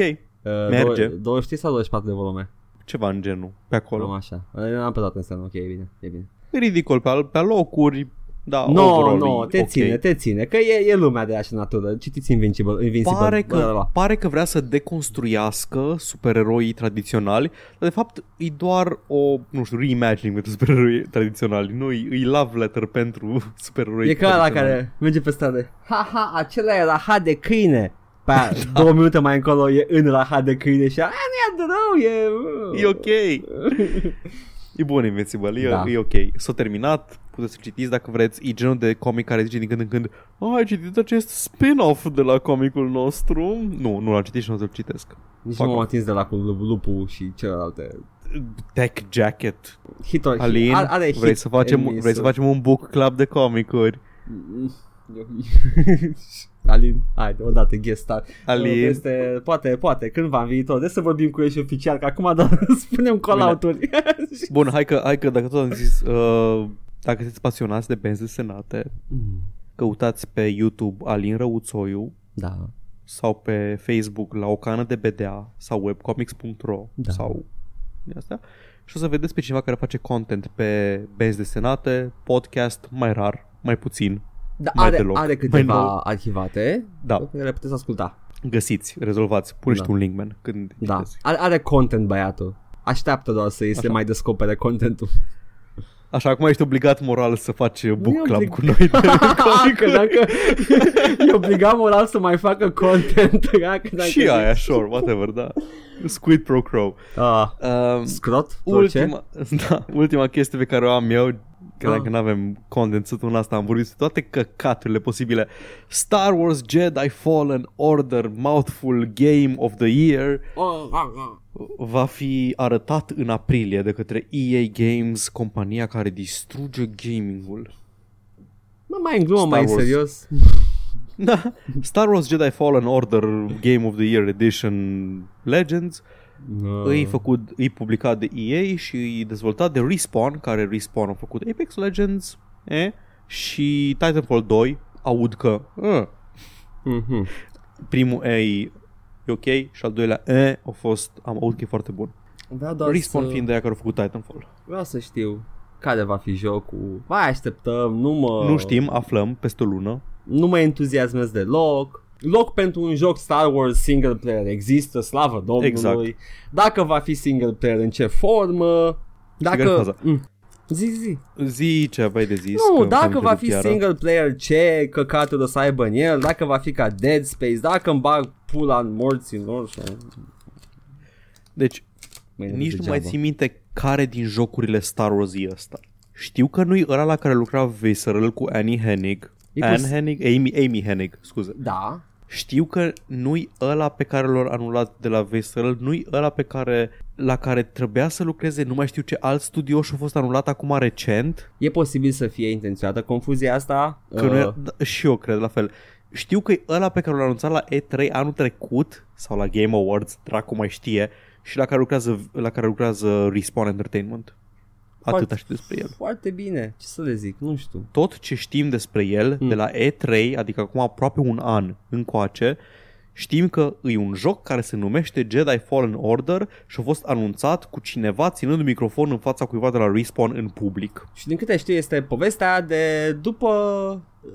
Merge. douăzeci sau douăzeci și patru de volume? Ceva în genul, pe acolo. Nu, așa. Eu n-am pătat înseamnă, ok, e bine, e bine. Ridicol pe, pe locuri, da, no, overall. Nu, no, nu, te okay. ține, te ține, că e, e lumea de așa natură. Citiți Invincible, Invincible. Pare că, bă, bă, bă. pare că vrea să deconstruiască supereroii tradiționali, dar de fapt e doar o, nu știu, reimagining pentru supereroii tradiționali. Nu, e love letter pentru supereroii e tradiționali. E ca ăla care merge pe stradă. Ha, ha, acela era ha de câine. Pa, da. Două minute mai încolo e în rahat de câine și a, nu e rău, e... E ok. E bun Invincible, e, da. E ok. S-a terminat, puteți să citiți dacă vreți. E genul de comic care zice din când în când, ai citit acest spin-off de la comicul nostru? Nu, nu l-am citit și nu o să-l citesc. Nici nu m-am atins de la cu Lupul și celelalte. Tech Jacket. Hit-o, Alin, hit. Are hit vrei, să facem, vrei să facem un book club de comicuri? Alin, hai, odată guest star. Alin este, poate, poate, cândva în viitor. Deci să vorbim cu el și oficial, că acum da, spunem call-out-uri. Bun, hai că, hai că dacă tot am zis uh, dacă sunteți pasionați de benzi senate, mm. căutați pe YouTube Alin Răuțoiu, da. Sau pe Facebook la o cană de B D A sau webcomics punct ro, da. Sau asta. Și o să vedeți pe cineva care face content pe benzi senate, podcast mai rar, mai puțin. Da, are, are câteva arhivate da. Pe care le puteți asculta. Găsiți, rezolvați, pune da. Și un link, man, când da. Are, are content băiatul. Așteaptă doar să îi se mai descopere contentul. Așa, acum ești obligat moral să faci book club oblig... cu noi. Că dacă e obligat moral să mai facă content. Și aia, sure, whatever, da. Squid pro crow. Ah, um, scrot? Ultima, da, ultima chestie pe care o am eu. Că dacă ah. n-avem condensătul în asta, am vorbit toate căcaturile posibile. Star Wars Jedi Fallen Order Mouthful Game of the Year va fi arătat în aprilie de către E A Games, compania care distruge gaming-ul. Mă, mai în glumă, mai în serios. Da. Star Wars Jedi Fallen Order Game of the Year Edition Legends. No. Îi făcut, îi publicat de E A și îi dezvoltat de Respawn, care Respawn a făcut Apex Legends eh? și Titanfall doi. Aud că uh. mm-hmm. primul A e ok și al doilea eh, a fost, am aud că e foarte bun. Respawn să... fiind de aia care a făcut Titanfall. Vreau să știu care va fi jocul. Mai așteptăm, nu mă... Nu știm, aflăm peste o lună. Nu mă entuziasmez deloc. Loc pentru un joc Star Wars single player există, slavă Domnului. Exact. Dacă va fi single player, în ce formă? Dacă... Zi, zi. Zi ce aveai de zis. Nu, dacă va fi chiară. Single player, ce căcatul o să aibă în el? Dacă va fi ca Dead Space? Dacă îmi bag pula în morții lor? Deci, mâine nici nu mai ții minte care din jocurile Star Wars e ăsta. Știu că nu-i ăla la care lucra Visceral cu Annie Hennig. Anne Hennig, Amy, Amy Hennig, scuze. Da. știu că nu-i ăla pe care l-au anulat de la Westworld, nu-i ăla pe care, la care trebuia să lucreze, nu mai știu ce alt studio și-a fost anulat acum recent. E posibil să fie intenționată confuzia asta? Că uh. nu era, da, și eu cred la fel. Știu că e ăla pe care l-a anunțat la E trei anul trecut sau la Game Awards, dracu mai știe, și la care lucrează, la care lucrează Respawn Entertainment. Atâta știu despre el. Foarte bine, ce să le zic, nu știu. Tot ce știm despre el mm. de la E trei, adică acum aproape un an încoace, știm că e un joc care se numește Jedi Fallen Order și a fost anunțat cu cineva ținând microfon în fața cuiva de la Respawn în public. Și din câte știu este povestea de după...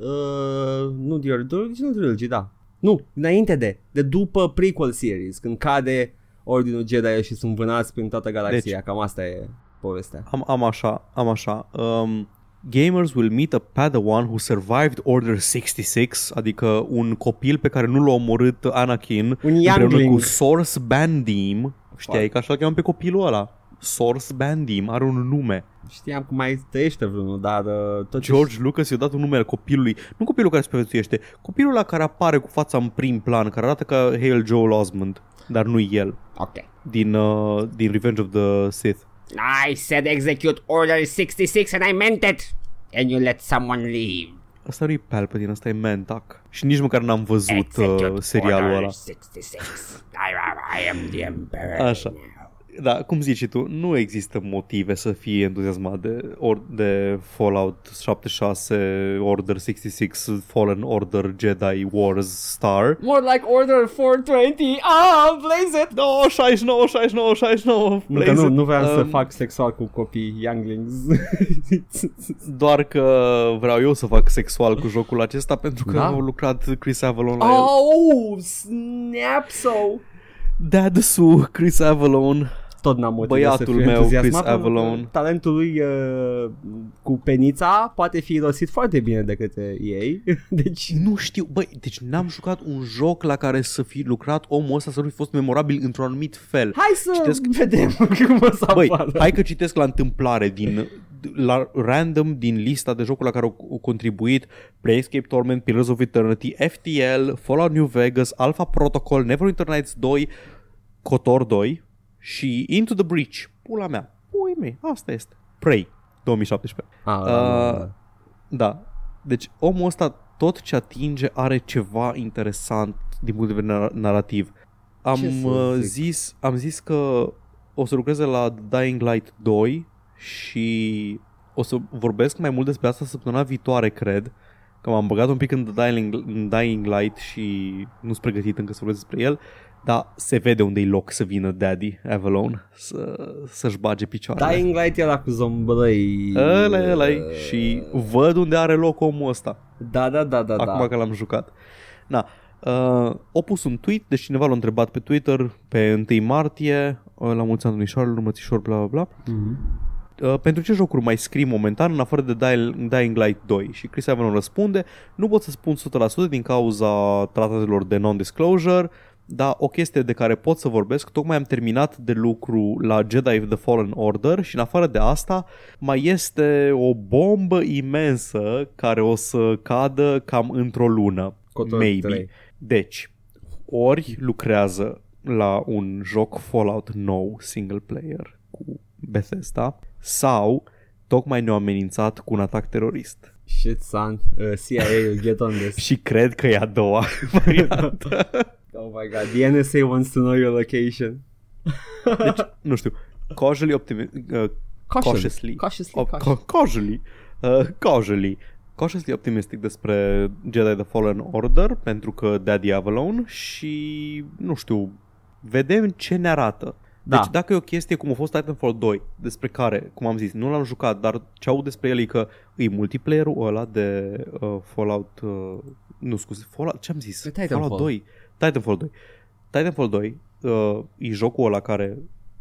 Uh, nu de Order, nu Trilogy, da. Nu, înainte de, de după prequel series, când cade Ordinul Jedi și sunt vânați prin toată galaxia, deci, cam asta e... povestea. Am, am așa, am așa. Um, gamers will meet a Padawan who survived Order șaizeci și șase, adică un copil pe care nu l-a omorât Anakin, împreună cu Source Bandim. Știai că așa-l cheamă pe copilul ăla. Source Bandim, are un nume. Știam că mai trăiește vreunul, dar... Uh, tot George și... Lucas i-a dat un nume al copilului. Nu copilul care supraviețuiește, copilul ăla care apare cu fața în prim plan, care arată ca Hale Joel Osment, dar nu el. Ok. Din, uh, din Revenge of the Sith. I said execute Order șaizeci și șase and I meant it. And you let someone leave. Asta nu-i Palpatine, asta e Mantak. Și nici măcar n-am văzut execute uh, serialul ăla. șaizeci și șase. I, I am the Emperor. Așa. Da, cum zici și tu, nu există motive să fii entuziasmat de, or- de Fallout șaptezeci și șase, Order șaizeci și șase, Fallen Order, Jedi Wars, Star. More like Order patru sute douăzeci, ah, blaze it! No, șaizeci și nouă, șaizeci și nouă, șaizeci și nouă, blaze it! Nu, nu vreau um, să fac sexual cu copii younglings. Doar că vreau eu să fac sexual cu jocul acesta pentru că da? Au lucrat Chris Avellone la el. Oh, snap-so! Dad-su, Chris Avellone. Tot n-am motive să fiu entuziasmat. Chris Avellone. Talentul lui uh, cu penița poate fi irosit foarte bine de către ei. Deci... Nu știu, băi, deci n-am jucat un joc la care să fi lucrat omul ăsta să nu fi fost memorabil într-un anumit fel. Hai să citesc... vedem cum o să băi, apară. Hai că citesc la întâmplare din... la random din lista de jocuri la care au contribuit: Planescape Torment, Pillars of Eternity, F T L, Fallout New Vegas, Alpha Protocol, Neverwinter Nights doi, K O T O R doi și Into the Breach. Pula mea, pui mei, asta este Prey două mii șaptesprezece. ah, uh, da. da, deci omul ăsta tot ce atinge are ceva interesant din punct de vedere narrativ. Am zis, am zis că o să lucreze la Dying Light doi și o să vorbesc mai mult despre asta săptămâna viitoare, cred, că m-am băgat un pic în Dying, în Dying Light și nu-s pregătit încă să vorbesc despre el, dar se vede unde-i loc să vină Daddy Avellone să, să-și bage picioarele. Dying Light era cu zombrăi. Ăla, ăla, și văd unde are loc omul ăsta. Da, da, da, da. Acum da. Că l-am jucat. Na. Uh, o pus un tweet, deci cineva l-a întrebat pe Twitter pe unu martie, uh, la mulți ani domnișoarelor, urmățișor, bla, bla, bla. Mm-hmm. Pentru ce jocuri mai scriu momentan în afară de Dying Light doi? Și Chris Avellone răspunde: nu pot să spun o sută la sută din cauza tratatelor de non-disclosure, dar o chestie de care pot să vorbesc: tocmai am terminat de lucru la Jedi The Fallen Order și în afară de asta mai este o bombă imensă care o să cadă cam într-o lună. Cotor maybe trei. Deci, ori lucrează la un joc Fallout nou single player cu Bethesda, sau tocmai ne-au amenințat cu un atac terorist. Shit, son, uh, C I A, get on this. Și cred că e a doua variantă. Oh my god, the N S A wants to know your location. Deci, nu știu, cautiously optimi- uh, cautiously, cautiously, cautiously, uh, cautiously, cautiously optimistic despre Jedi The Fallen Order, pentru că Daddy Avellone, și, nu știu, vedem ce ne arată. Deci da. Dacă e o chestie cum a fost Titanfall doi, despre care, cum am zis, nu l-am jucat, dar ce aud despre el e că e multiplayer-ul ăla de uh, Fallout, uh, nu scuze, Fallout, ce am zis? Titanfall. Fallout doi. Titanfall doi. Titanfall doi uh, e jocul ăla care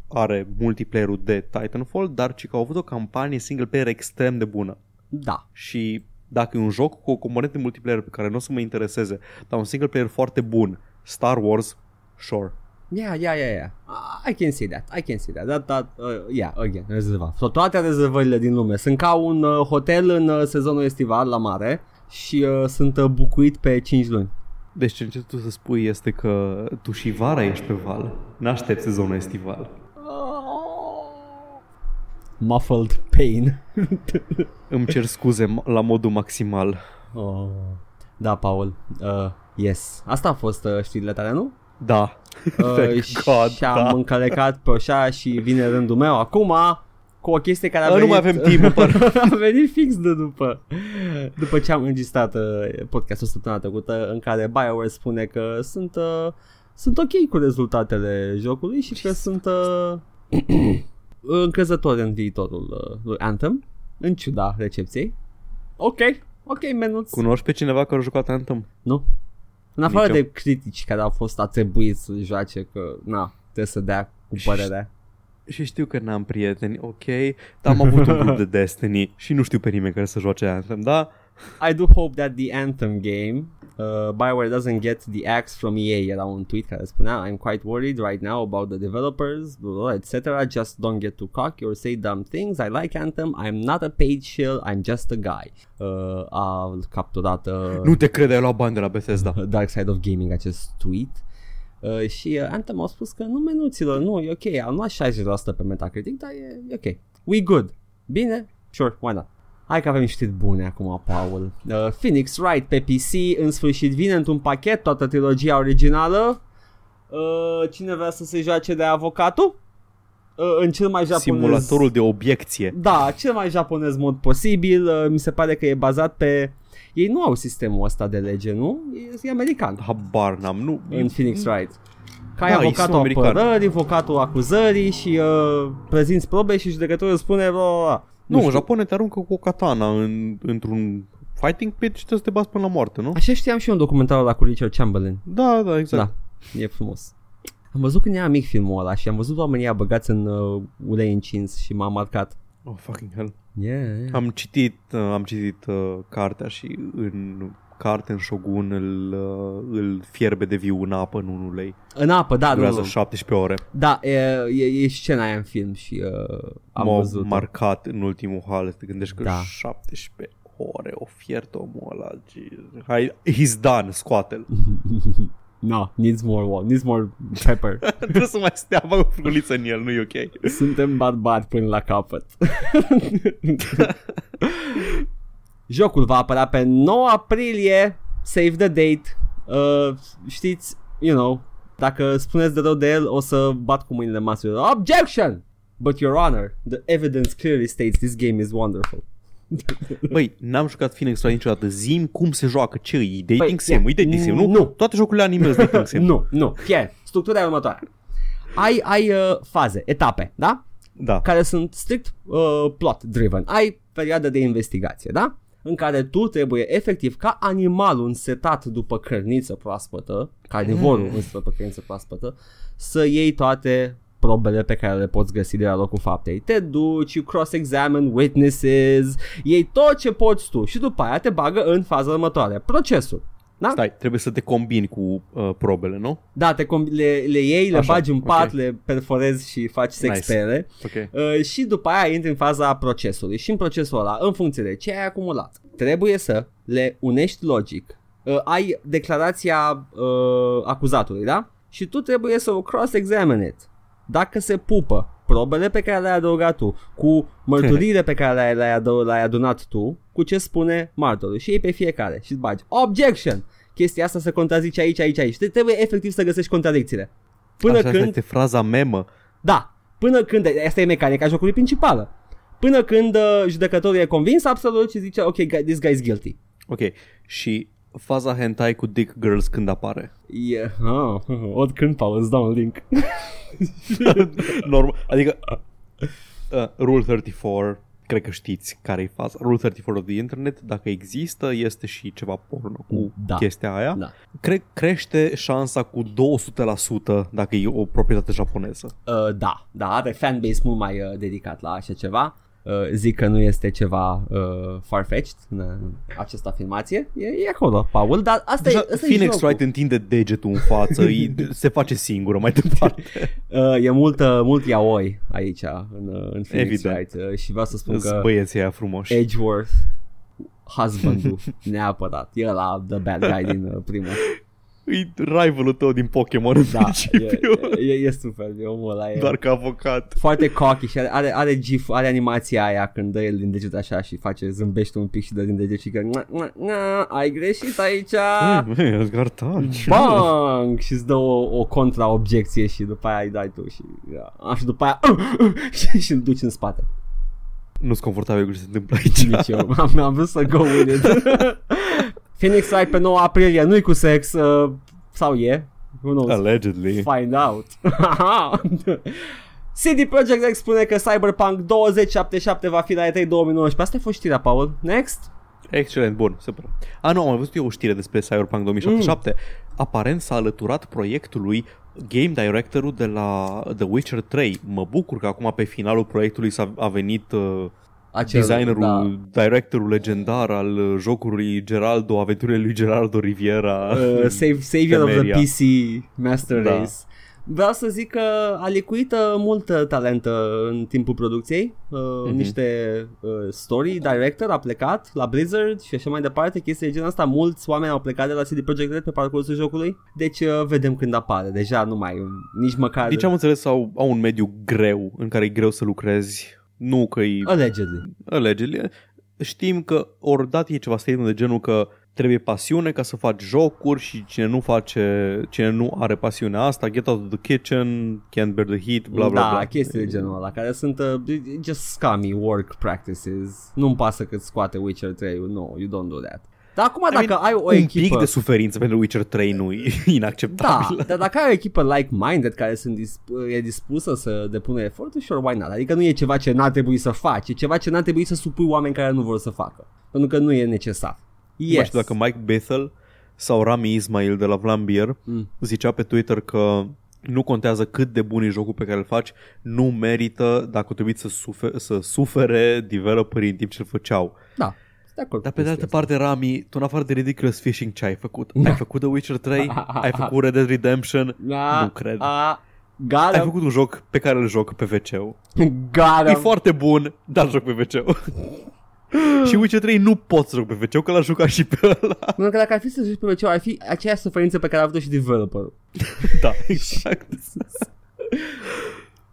are multiplayer-ul de Titanfall, dar ci că au avut o campanie single player extrem de bună. Da. Și dacă e un joc cu o componentă multiplayer pe care nu o să mă intereseze, dar un single player foarte bun, Star Wars, sure. Yeah, yeah, yeah, yeah. I can see that. I can see that. That, that uh, yeah, again, rezerva. Toate rezervările din lume. Sunt ca un uh, hotel în uh, sezonul estival la mare și uh, sunt uh, bucuit pe cinci luni. Deci ce încerci tu să spui este că tu și vara ești pe val. N-aștepți sezonul estival. Muffled pain. Îmi cer scuze la modul maximal. Oh. Da, Paul. Uh, yes. Asta a fost uh, știrile tale, nu? Da. Uh, God, și am da. încălecat pe oșa și vine rândul meu acum cu o chestie care a, a venit... Nu mai avem timp. A venit fix de după. După ce am înregistrat uh, podcastul săptămâna trecută în care BioWare spune că sunt, uh, sunt ok cu rezultatele jocului și că sunt... Uh, încrezător în viitorul uh, lui Anthem, în ciuda recepției. Ok, ok, menuți. Cunoști pe cineva care a jucat Anthem? Nu. În afară Nicio. de critici care au fost atribuiți să joace că, na, trebuie să dea cu părerea. Și, și știu că n-am prieteni, ok, dar am avut un grup de Destiny și nu știu pe nimeni care să joace Anthem, da? I do hope that the Anthem game, uh, BioWare doesn't get the axe from E A, era un tweet care spunea I'm quite worried right now about the developers, et cetera. Just don't get too cocky or say dumb things. I like Anthem, I'm not a paid shill, I'm just a guy. Uh, a capturat... Uh, nu te crede, ai luat bani de la Bethesda. Dark Side of Gaming acest tweet. Uh, și uh, Anthem a spus că nu, menuților, nu, e ok, am luat șaizeci la sută pe Metacritic, dar e, e ok. We good. Bine? Sure, why not? Hai că avem știri bune acum, Paul. Uh, Phoenix Wright pe P C, în sfârșit vine într-un pachet, toată trilogia originală. Uh, cine vrea să se joace de avocatul? Uh, în cel mai japonez... Simulatorul de obiecție. Da, cel mai japonez mod posibil. Uh, mi se pare că e bazat pe... Ei nu au sistemul ăsta de lege, nu? E american. Habar n-am, nu. În Phoenix Wright. Că ai da, avocatul apărării, avocatul acuzării și uh, prezinți probe și judecătorul spune... Bla, Nu, nu în Japonia te aruncă cu o katana în, într-un fighting pit și trebuie să te bați până la moarte, nu? Așa știam și eu în documentarul ăla cu Richard Chamberlain. Da, da, exact. Da, e frumos. Am văzut când era mic filmul ăla și am văzut oamenii aia băgați în uh, ulei încins și m-a marcat. Oh, fucking hell. Yeah, yeah. Am citit, uh, am citit uh, cartea și în carte, în Shogun, îl, uh, îl fierbe de viu în apă, nu în ulei. În apă, da. Durează șaptesprezece ore. Da, e, e, e scena aia în film și uh, am M-a văzut. M-a marcat în ultimul hal, te gândești că da. șaptesprezece ore, o fiert omul ăla. Hai, he's done, scoate-l. No, needs more wall, needs more pepper. Trebuie să mai stea, bag o furculiță în el, nu e ok. Suntem barbari până la capăt. Jocul va apărea pe nouă aprilie, save the date, uh, știți, you know, dacă spuneți de rău de el, o să bat cu mâinile masului. Objection! But your honor, the evidence clearly states this game is wonderful. Băi, n-am jucat Phoenix Wright niciodată, zi-mi cum se joacă, ce e dating sim, e dating sim, nu? Toate jocurile anime sunt dating sim. Nu, nu, chiar, structura e următoare. Ai, ai faze, etape, da? Da. Care sunt strict plot driven, ai perioada de investigație, da? În care tu trebuie efectiv ca animalul însetat după cărniță proaspătă, carnivorul mm. însetat după cărniță proaspătă, să iei toate probele pe care le poți găsi de la locul faptei. Te duci, you cross-examine witnesses, iei tot ce poți tu și după aia te bagă în faza următoare, procesul. Da? Stai, trebuie să te combini cu uh, probele, nu? Da, te combi- le, le iei, le Așa, bagi în pat, okay. le perforezi și faci sex nice. pe ele okay. uh, și după aia intri în faza procesului și în procesul ăla, în funcție de ce ai acumulat, trebuie să le unești logic. Uh, ai declarația uh, acuzatului, da? Și tu trebuie să o cross-examine it. Dacă se pupă probele pe care le-ai adăugat tu cu mărturiile pe care le-ai, adă- le-ai adunat tu, cu ce spune martorul și ei pe fiecare și îți bagi objection, chestia asta se contrazice aici, aici, aici, trebuie efectiv să găsești contradicțiile până Așa când... este fraza memă. Da, până când, asta e mecanica jocului principală, până când uh, judecătorul e convins absolut și zice ok, this guy is guilty. Ok, și faza hentai cu dick girls când apare? Yeah. Oh, oricând, Paul, îți dau un link. Normal, adică uh, Rule treizeci și patru, cred că știți care e faza. Rule treizeci și patru of the Internet, dacă există, este și ceva porno cu da. chestia aia. Da. Cre- crește șansa cu două sute la sută dacă e o proprietate japoneză. Uh, da, da, are fanbase mult mai uh, dedicat la așa ceva. Uh, zic că nu este ceva uh, far-fetched în uh, această afirmație. E, e acolo, Paul, dar asta Deja, e asta Phoenix e Wright întinde degetul în față, e, se face singură mai departe. Uh, e mult, uh, mult yaoi aici în, în Phoenix Evident. Wright uh, și vreau să spun Îți că băieții aia frumoși. Edgeworth, husbandul, neapărat, e ăla the bad guy din uh, primul. e rivalul tău din Pokémon în da, principiu. E, e, e super, e omul ăla. E doar ca avocat. Foarte cocky și are, are, are gif, are animația aia când dă el din deget așa și face, zâmbește un pic și dă din deget și că ai greșit aici. Bang! Și îți dă o, o contra-obiecție și după aia îi dai tu și, a, și după aia și îl duci în spate. Nu-s confortabil cu ce se întâmplă aici. Nici eu, am, am vrut să go with it. Phoenix Wright pe nouă aprilie, nu-i cu sex, uh, sau e? Who knows? Allegedly. Find out. C D Projekt Red spune că Cyberpunk două mii șaptezeci și șapte va fi la E trei două mii nouăsprezece. Asta a fost știrea, Paul. Next? Excelent, bun, super. A, nu, am mai văzut eu o știre despre Cyberpunk două mii șaptezeci și șapte. Mm. Aparent s-a alăturat proiectului game directorul de la The Witcher trei. Mă bucur că acum pe finalul proiectului s-a a venit... Uh, Acel, designerul, da. Directorul legendar al jocului Geraldo, aventurile lui Geraldo Riviera, uh, save, Savior of the P C Master da. Race. Vreau să zic că a licuit multă talentă în timpul producției, uh, mm-hmm. niște uh, story director a plecat la Blizzard și așa mai departe, chestia de genul asta, mulți oameni au plecat de la C D Projekt Red pe parcursul jocului, deci uh, vedem când apare, deja nu mai, nici măcar... Deci am înțeles, au, au un mediu greu, în care e greu să lucrezi. Nu că-i... Allegedly. Allegedly. Știm că ori dat e ceva statement de genul că trebuie pasiune ca să faci jocuri și cine nu face, cine nu are pasiunea asta, get out of the kitchen, can't bear the heat, bla bla da, bla. Da, chestii de genul ăla, care sunt uh, just scummy work practices. Nu-mi pasă că scoate Witcher trei, no, you don't do that. Dar acum I dacă mean, ai o echipă... Un pic de suferință pentru Witcher trei nu e inacceptabil. Da, dar dacă ai o echipă like-minded care sunt disp- e dispusă să depună efortul, sure, why not? Adică nu e ceva ce n-ar trebui să faci, e ceva ce n-ar trebui să supui oameni care nu vor să facă. Pentru că nu e necesar. Yes. Nu știu dacă Mike Bethel sau Rami Ismail de la Vlambeer mm. zicea pe Twitter că nu contează cât de bun e jocul pe care îl faci, nu merită dacă trebuie să, sufer- să sufere developerii în timp ce îl făceau. Da. Dar pe de altă parte, Rami, tu în afară de ridiculous fishing ce ai făcut? Ai făcut The Witcher trei? Ai făcut Red Dead Redemption? Nu cred. Ai făcut un joc pe care îl joc pe V C-ul. E foarte bun, dar îl joc pe V C-ul. Și Witcher trei nu poți să joc pe V C-ul, că l-a jucat și pe ăla. Nu, că dacă ar fi să joci pe V C-ul, ar fi aceeași suferință pe care a avut-o și developerul. Da, exact.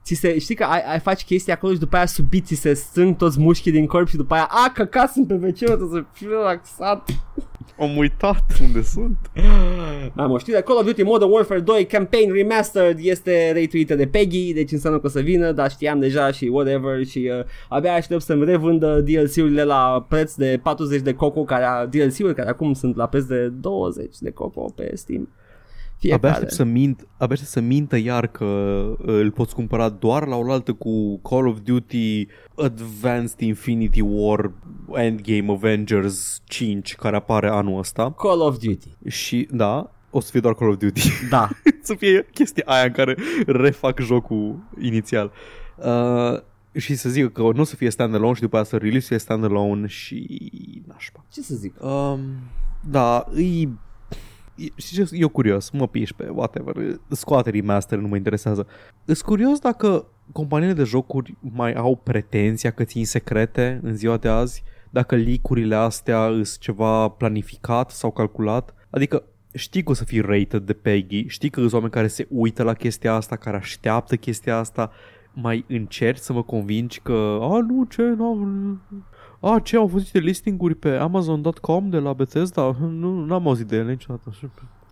Ți se, știi că ai, ai faci chestii acolo și după aia subit ți se strâng toți mușchii din corp și după aia a, căcat, sunt pe vecino, trebuie să fiu relaxat. Am uitat unde sunt. Da, mă, știi, de Call of Duty Modern Warfare doi Campaign Remastered este retweetă de Peggy, deci înseamnă că o să vină, dar știam deja și whatever și uh, abia aștept să-mi revândă D L C-urile la preț de patruzeci de coco, care D L C-uri care acum sunt la preț de douăzeci de coco pe Steam. Fiecare. Abia aștept să mint, abia aștept să mintă iar că îl poți cumpăra doar la oaltă cu Call of Duty Advanced Infinity War Endgame Avengers cinci care apare anul ăsta. Call of Duty. Și da, o să fie doar Call of Duty. Da. Să fie chestia aia în care refac jocul inițial. Uh, și să zic că nu o să fie standalone și după aia să release-e standalone și nașpa. Ce să zic? Um, da, îi... Știi ce? Eu curios, mă piși pe whatever, scoate remaster, nu mă interesează. Îs curios dacă companiile de jocuri mai au pretenția că țin secrete în ziua de azi, dacă leak-urile astea îs ceva planificat sau calculat. Adică știi că o să fii rated de Peggy, știi că sunt oameni care se uită la chestia asta, care așteaptă chestia asta, mai încerci să mă convingi că a, nu, ce, nu... A, ce, au fost niște listinguri pe amazon punct com de la Bethesda? Nu, n-am auzit de ele niciodată.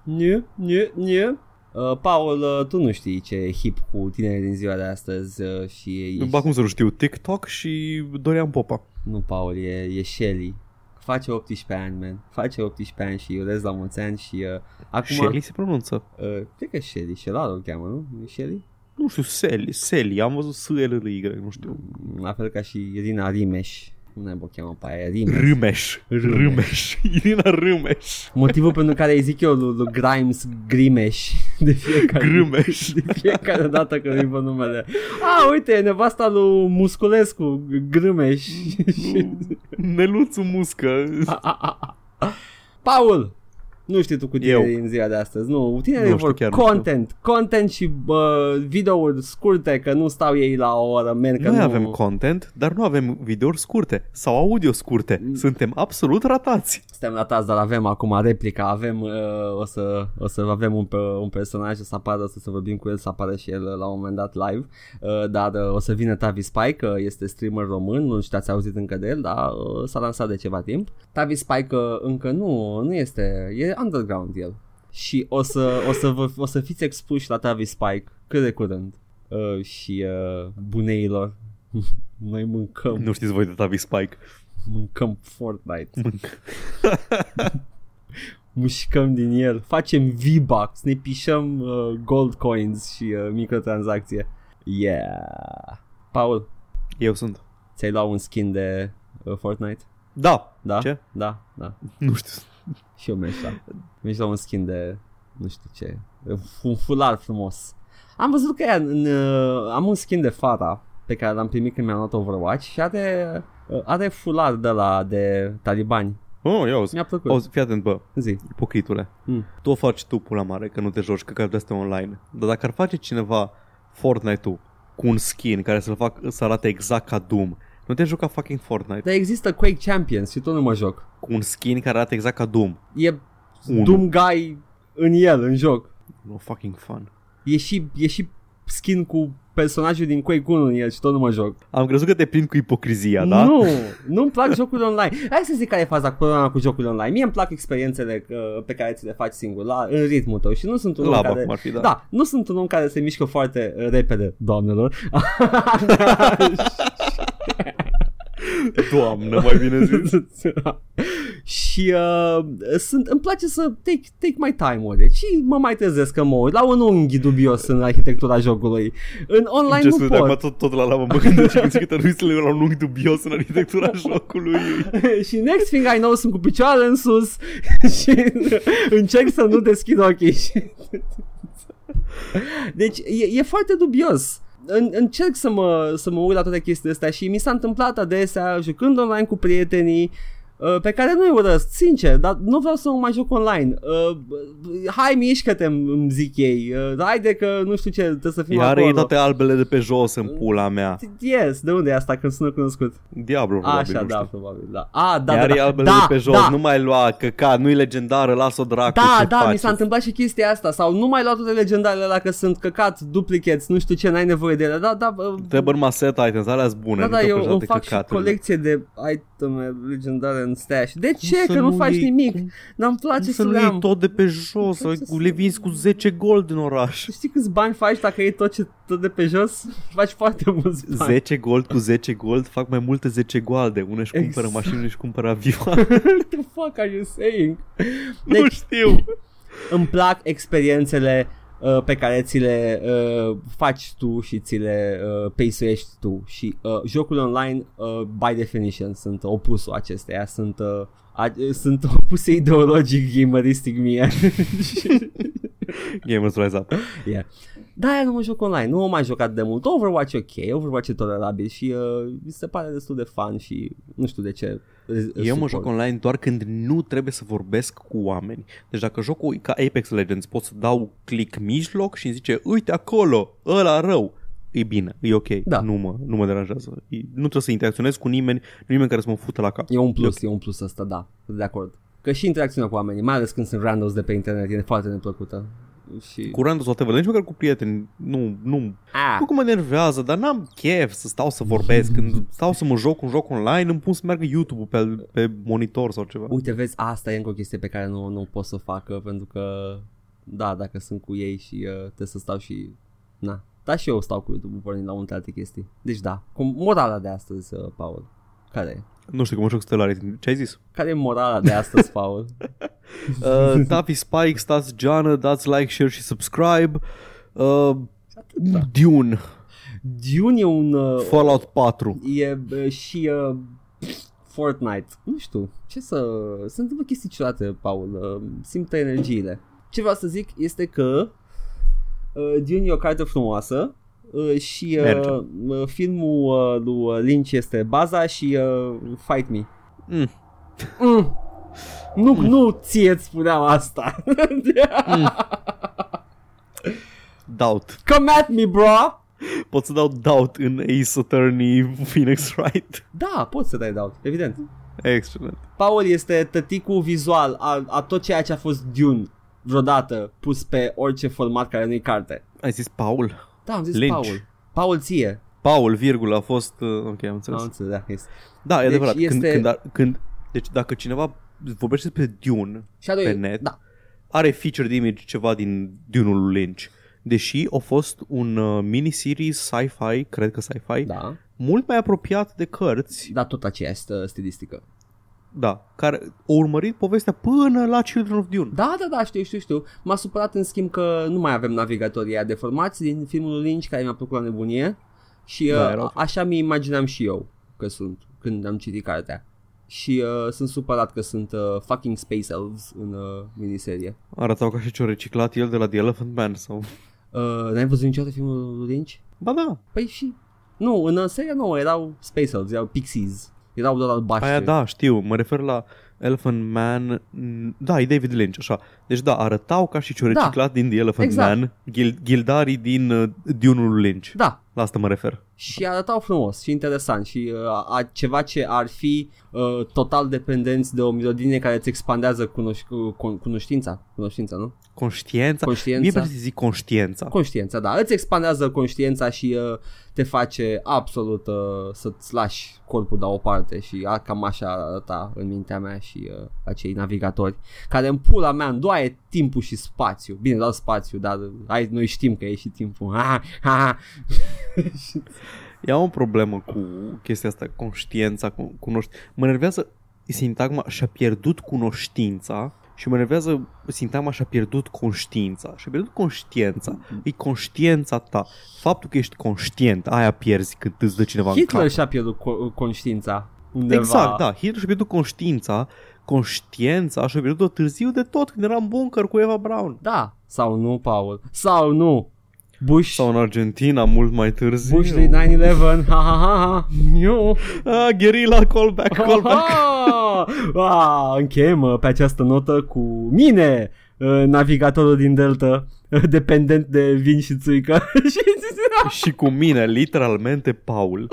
Nie, nie, nie. Uh, Paul, uh, tu nu știi ce e hip cu tinerii din ziua de astăzi uh, și e... Ești... Ba, cum să nu știu, TikTok și Dorian Popa. Nu, Paul, e, e Shelly. Face optsprezece ani, man. Face optsprezece ani și urez la mulți ani și... Uh, acum... Shelly se pronunță. Uh, cred că Shelly, Shelar o cheamă, nu? E Shelly? Nu știu, Shelly, Shelly, am văzut S L R Y, nu știu. La fel ca și Irina Rimeș. Nu ne-am cheamă pe aia, Rimeș. Rimeș. Rimeș. Irina Rimeș. Motivul pentru care îi zic eu lui Grimes Grimeș de fiecare, Grimeș. De fiecare dată când îi văd numele. A, uite, e nevasta lui Musculescu, Grimeș. Neluțu Muscă. A, a, a. Paul, Nu știu tu cu tinerii în ziua de astăzi. Nu, tinerii nu vor content. Content și uh, videouri scurte, că nu stau ei la o oră, man, că Noi nu... avem content, dar nu avem videouri scurte sau audio scurte. Suntem absolut ratați. Suntem ratați, dar avem acum replica. Avem, uh, o, să, o să avem un, un personaj, o să apară, o să vorbim cu el, să apară și el la un moment dat live. uh, Dar uh, o să vină Tavi Spike, uh, este streamer român. Nu știu, ați auzit încă de el, dar uh, s-a lansat de ceva timp. Tavi Spike uh, încă nu, nu este... E underground el. Și o să, o să, vă, o să fiți expuși la Travis Spike cât de curând. uh, Și uh, buneilor. Noi mâncăm. Nu știți voi de Travis Spike. Mâncăm Fortnite. Mânc. Mușcăm din el. Facem V-Bucks. Ne pișăm uh, gold coins și uh, microtransacție. Yeah. Paul, eu sunt. Ți-ai luat un skin de uh, Fortnite? Da. Da? Ce? Da, da. Nu știu. Și eu mi-aș da. Mi-aș da un skin de, nu știu ce, un fular frumos. Am văzut că ea, în, uh, am un skin de Fara pe care l-am primit când mi-am luat Overwatch și are, uh, are fular de la de talibani. Oh, eu, mi-a plăcut. O, fii atent, bă, zi. Ipocritule. Mm. Tu o faci tu, pula mare, că nu te joci, că căcat de astea online. Dar dacă ar face cineva Fortnite-ul cu un skin care să-l fac, să arate exact ca Doom... Nu te juca fucking Fortnite. Dar există Quake Champions și tot nu mă joc. Cu un skin care arată exact ca Doom. E un Doom guy în el, în joc. No fucking fun. E și, e și skin cu personajul din Quake unu în el și tot nu mă joc. Am crezut că te prind cu ipocrizia, da? Nu, nu-mi plac jocurile online. Hai să zic care e faza cu problema cu jocurile online. Mie îmi plac experiențele pe care ți le faci singur, la, în ritmul tău. Și nu sunt un om care... Fi, da. Da, nu sunt un om care se mișcă foarte repede, doamnelor. Doamnă, mai bine zis. Și uh, sunt, îmi place să take, take my time-uri. Și mă mai trezesc că mă uit la un unghi dubios în arhitectura jocului. În online ce nu pot. Acum tot, tot la lavă mă gândesc și gândesc că trebuie să le la un unghi dubios în arhitectura jocului. Și next thing I know sunt cu picioarele în sus și încerc să nu deschid ochii. Deci e, e foarte dubios. În, încerc să mă, să mă uit la toate chestiile astea și mi s-a întâmplat adesea jucând online cu prietenii pe care nu-i urăsc, sincer, dar nu vreau să mă mai joc online. Hai, mișcă-te, îmi zic ei, haide că nu știu ce, trebuie să fim iar acolo. Iar ei toate albele de pe jos în pula mea. Yes, de unde e asta când sună cunoscut? Diablo, probabil. Așa, da, știu. Probabil, da. A, da, iar da, da. Albele da, de pe jos, da. Nu mai lua căca, nu-i legendară, las-o dracu. Da, da, faci? Mi s-a întâmplat și chestia asta, sau nu mai lua toate legendarele alea că sunt căcat, duplicates, nu știu ce, n-ai nevoie de ele. Da, da. Trebuie numai set items, alea-s bune. Da, da, eu îmi fac și colecție de iteme legendare în stash. De ce? Cum că nu, nu faci iei, nimic. Cum, N-am place să le iei tot de pe jos. Să... Le vinzi cu zece gold în oraș. Știi câți bani faci dacă iei tot, ce, tot de pe jos? Faci foarte mulți bani. zece gold cu zece gold fac mai multe zece goalde. Una își exact. Cumpără mașină, una își cumpără avioane. What the fuck are you saying? Deci, nu știu. Îmi plac experiențele uh, pe care ți le uh, faci tu și ți le uh, peisuiești tu. Și uh, jocul online uh, by definition sunt opusul acesteia. Sunt, uh, a- sunt opuse ideologic gameristic mie. Gamers rise up. Yeah. Da, eu nu mă joc online, nu mă mai joc atât de mult. Overwatch ok, Overwatch e tolerabil și uh, mi se pare destul de fun și nu știu de ce. Eu mă joc online doar când nu trebuie să vorbesc cu oameni. Deci dacă jocul ca Apex Legends pot să dau click mijloc și îmi zice uite acolo, ăla rău. E bine, e ok, da. Nu, mă, nu mă deranjează. E, nu trebuie să interacționez cu nimeni, nimeni care să mă fută la cap. E un plus, e, okay. E un plus ăsta, da, de acord. Că și interacțiunea cu oamenii, mai ales când sunt randos de pe internet, e foarte neplăcută. Și... Cu randos, toate văd, nici măcar cu prieteni. Nu, nu, ah. nu că mă nervează, dar n-am chef să stau să vorbesc. Când stau să mă joc un joc online, îmi pun să meargă YouTube-ul pe, pe monitor sau ceva. Uite, vezi, asta e încă o chestie pe care nu, nu pot să o facă, pentru că, da, dacă sunt cu ei și uh, trebuie să stau și, na. Dar și eu stau cu YouTube-ul pornind la multe alte chestii. Deci da, cum morala de astăzi, uh, Paul, care e? Nu știu, că mă joc Stellaris. Ce ai zis? Care e morala de astăzi, Paul? uh, Taffy Spike, stați Gianna, dați like, share și subscribe. uh, Dune Dune e un... Uh, Fallout patru. E uh, și uh, Fortnite. Nu știu, ce să... Se întâmplă chestii ciudate, Paul. uh, Simtă energiile. Ce vreau să zic este că uh, Dune e o carte frumoasă. Uh, și uh, filmul uh, lui Lynch este baza și uh, Fight Me. Mm. Mm. Nu, mm. nu ție-ți spuneam asta. mm. Doubt. Come at me, bro. Pot să dau doubt în Ace Attorney Phoenix Wright? Da, pot să dai doubt, evident. Excelent. Paul este tăticul vizual a, a tot ceea ce a fost Dune vreodată pus pe orice format care nu-i carte. Ai zis Paul? Da, am zis Lynch. Paul. Paul ție. Paul, virgulă, a fost... Ok, am înțeles. Am înțeles, da. Yes. Da, e deci adevărat. Este... Când, când, când, deci dacă cineva vorbește despre Dune pe net, da. Are feature de image ceva din Dune-ul Lynch. Deși a fost un miniseries sci-fi, cred că sci-fi, da. Mult mai apropiat de cărți. Da, tot aceeași stilistică. Da, care a urmărit povestea până la Children of Dune. Da, da, da, știu, știu, știu. M-a supărat în schimb că nu mai avem navigatorii aia deformați din filmul Lynch, care mi-a plăcut la nebunie. Și da, uh, așa mi imaginam și eu că sunt când am citit cartea. Și uh, sunt supărat că sunt uh, fucking Space Elves în uh, miniserie. Arătau ca și ce-o reciclat el de la The Elephant Man sau... Uh, n-ai văzut niciodată filmul Lynch? Ba da. Păi și... Nu, în seria nouă erau Space Elves, erau Pixies. Erau doar albaștri. Aia da, știu, mă refer la Elephant Man. Da, e David Lynch, așa. Deci da, arătau ca și ce-o reciclat da. Din The Elephant exact. Man Ghild- Ghildarii din uh, Dune-ul Lynch. Da. La asta mă refer. Și arătau frumos și interesant și uh, a, ceva ce ar fi uh, total dependenți de o melodie care îți expandează cunoș- con- cunoștința. Cunoștința, nu? Conștiența. Conștiența. Mie vreau să zic conștiența. Conștiența, da. Îți expandează conștiența și uh, te face absolut uh, să-ți lași corpul de o parte și uh, cam așa arăta în mintea mea și uh, acei navigatori care în pula mea îndoaie timpul și spațiu. Bine, dau spațiu, dar hai, noi știm că e și timpul. Ha, ha. Ia o problemă cu chestia asta, conștiința, cu, cunoști... Mă nervează sintagma și-a pierdut cunoștința și mă nervează sintagma și-a pierdut conștiința. Și-a pierdut conștiința. E conștiința ta. Faptul că ești conștient, aia pierzi când îți dă cineva Hitler în cap. Hitler și-a pierdut co- conștiința undeva. Exact, da. Hitler și-a pierdut conștiința. Conștiința și-a pierdut-o târziu de tot, când era în bunker cu Eva Braun. Da. Sau nu, Paul. Sau nu. Bush. Sau în Argentina, mult mai târziu. Bush de nine eleven, ha ha ha ha. Guerilla, callback, callback. Ah, încheiem pe această notă cu mine, navigatorul din Delta, dependent de vin și țuică. Și cu mine, literalmente, Paul.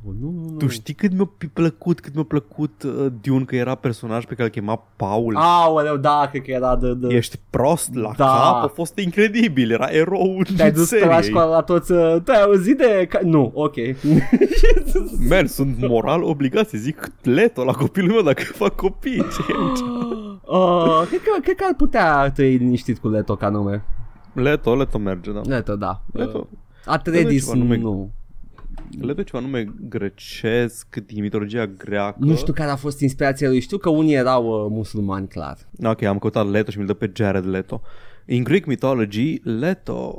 Nu, nu, nu. Tu știi cât mi-a plăcut, cât mi-a plăcut uh, Dune, că era personaj pe care îl chema Paul. Aoleu, da, cred că era de, de... Ești prost la da. Cap, a fost incredibil, era eroul seriei. Te-ai dus la școală la toți, uh, tu ai auzit de... Nu, ok. Man, sunt moral obligat să zic leto la copilul meu dacă fac copii. uh, cred, că, cred că ar putea trăi liniștit cu leto ca nume. Leto, leto merge, da. Leto, da. Leto. Atredis, nume... nu. Leto ceva nume grecesc din mitologia greacă. Nu știu care a fost inspirația lui. Știu că unii erau uh, musulmani, clar. Ok, am căutat Leto și mi-l dă pe Jared Leto. In Greek mythology, Leto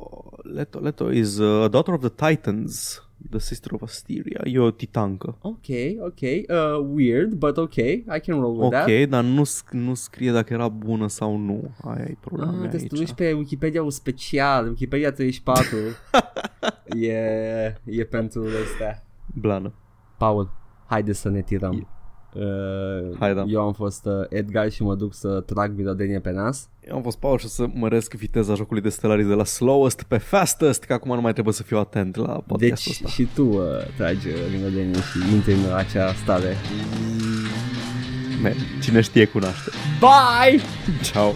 Leto, Leto is a uh, daughter of the Titans, the sister of Asteria. E o titancă. Ok, ok, uh, weird, but ok, I can roll with okay, that. Ok, dar nu, sc- nu scrie dacă era bună sau nu. Aia e problema ah, mea aici. Te duci pe Wikipedia-ul special, Wikipedia treizeci și patru. E, e pentru ăsta. Blană. Paul, haide să ne tirăm. Uh, Hai, da. Eu am fost uh, Edgar și mă duc să trag milodenie pe nas. Eu am fost Paul și să măresc viteza jocului de Stellaris de la slowest pe fastest, că acum nu mai trebuie să fiu atent la podcastul ăsta. Deci și tu uh, tragi milodenie și intri în acea stare. Man, cine știe cunoaște. Bye! Ciao!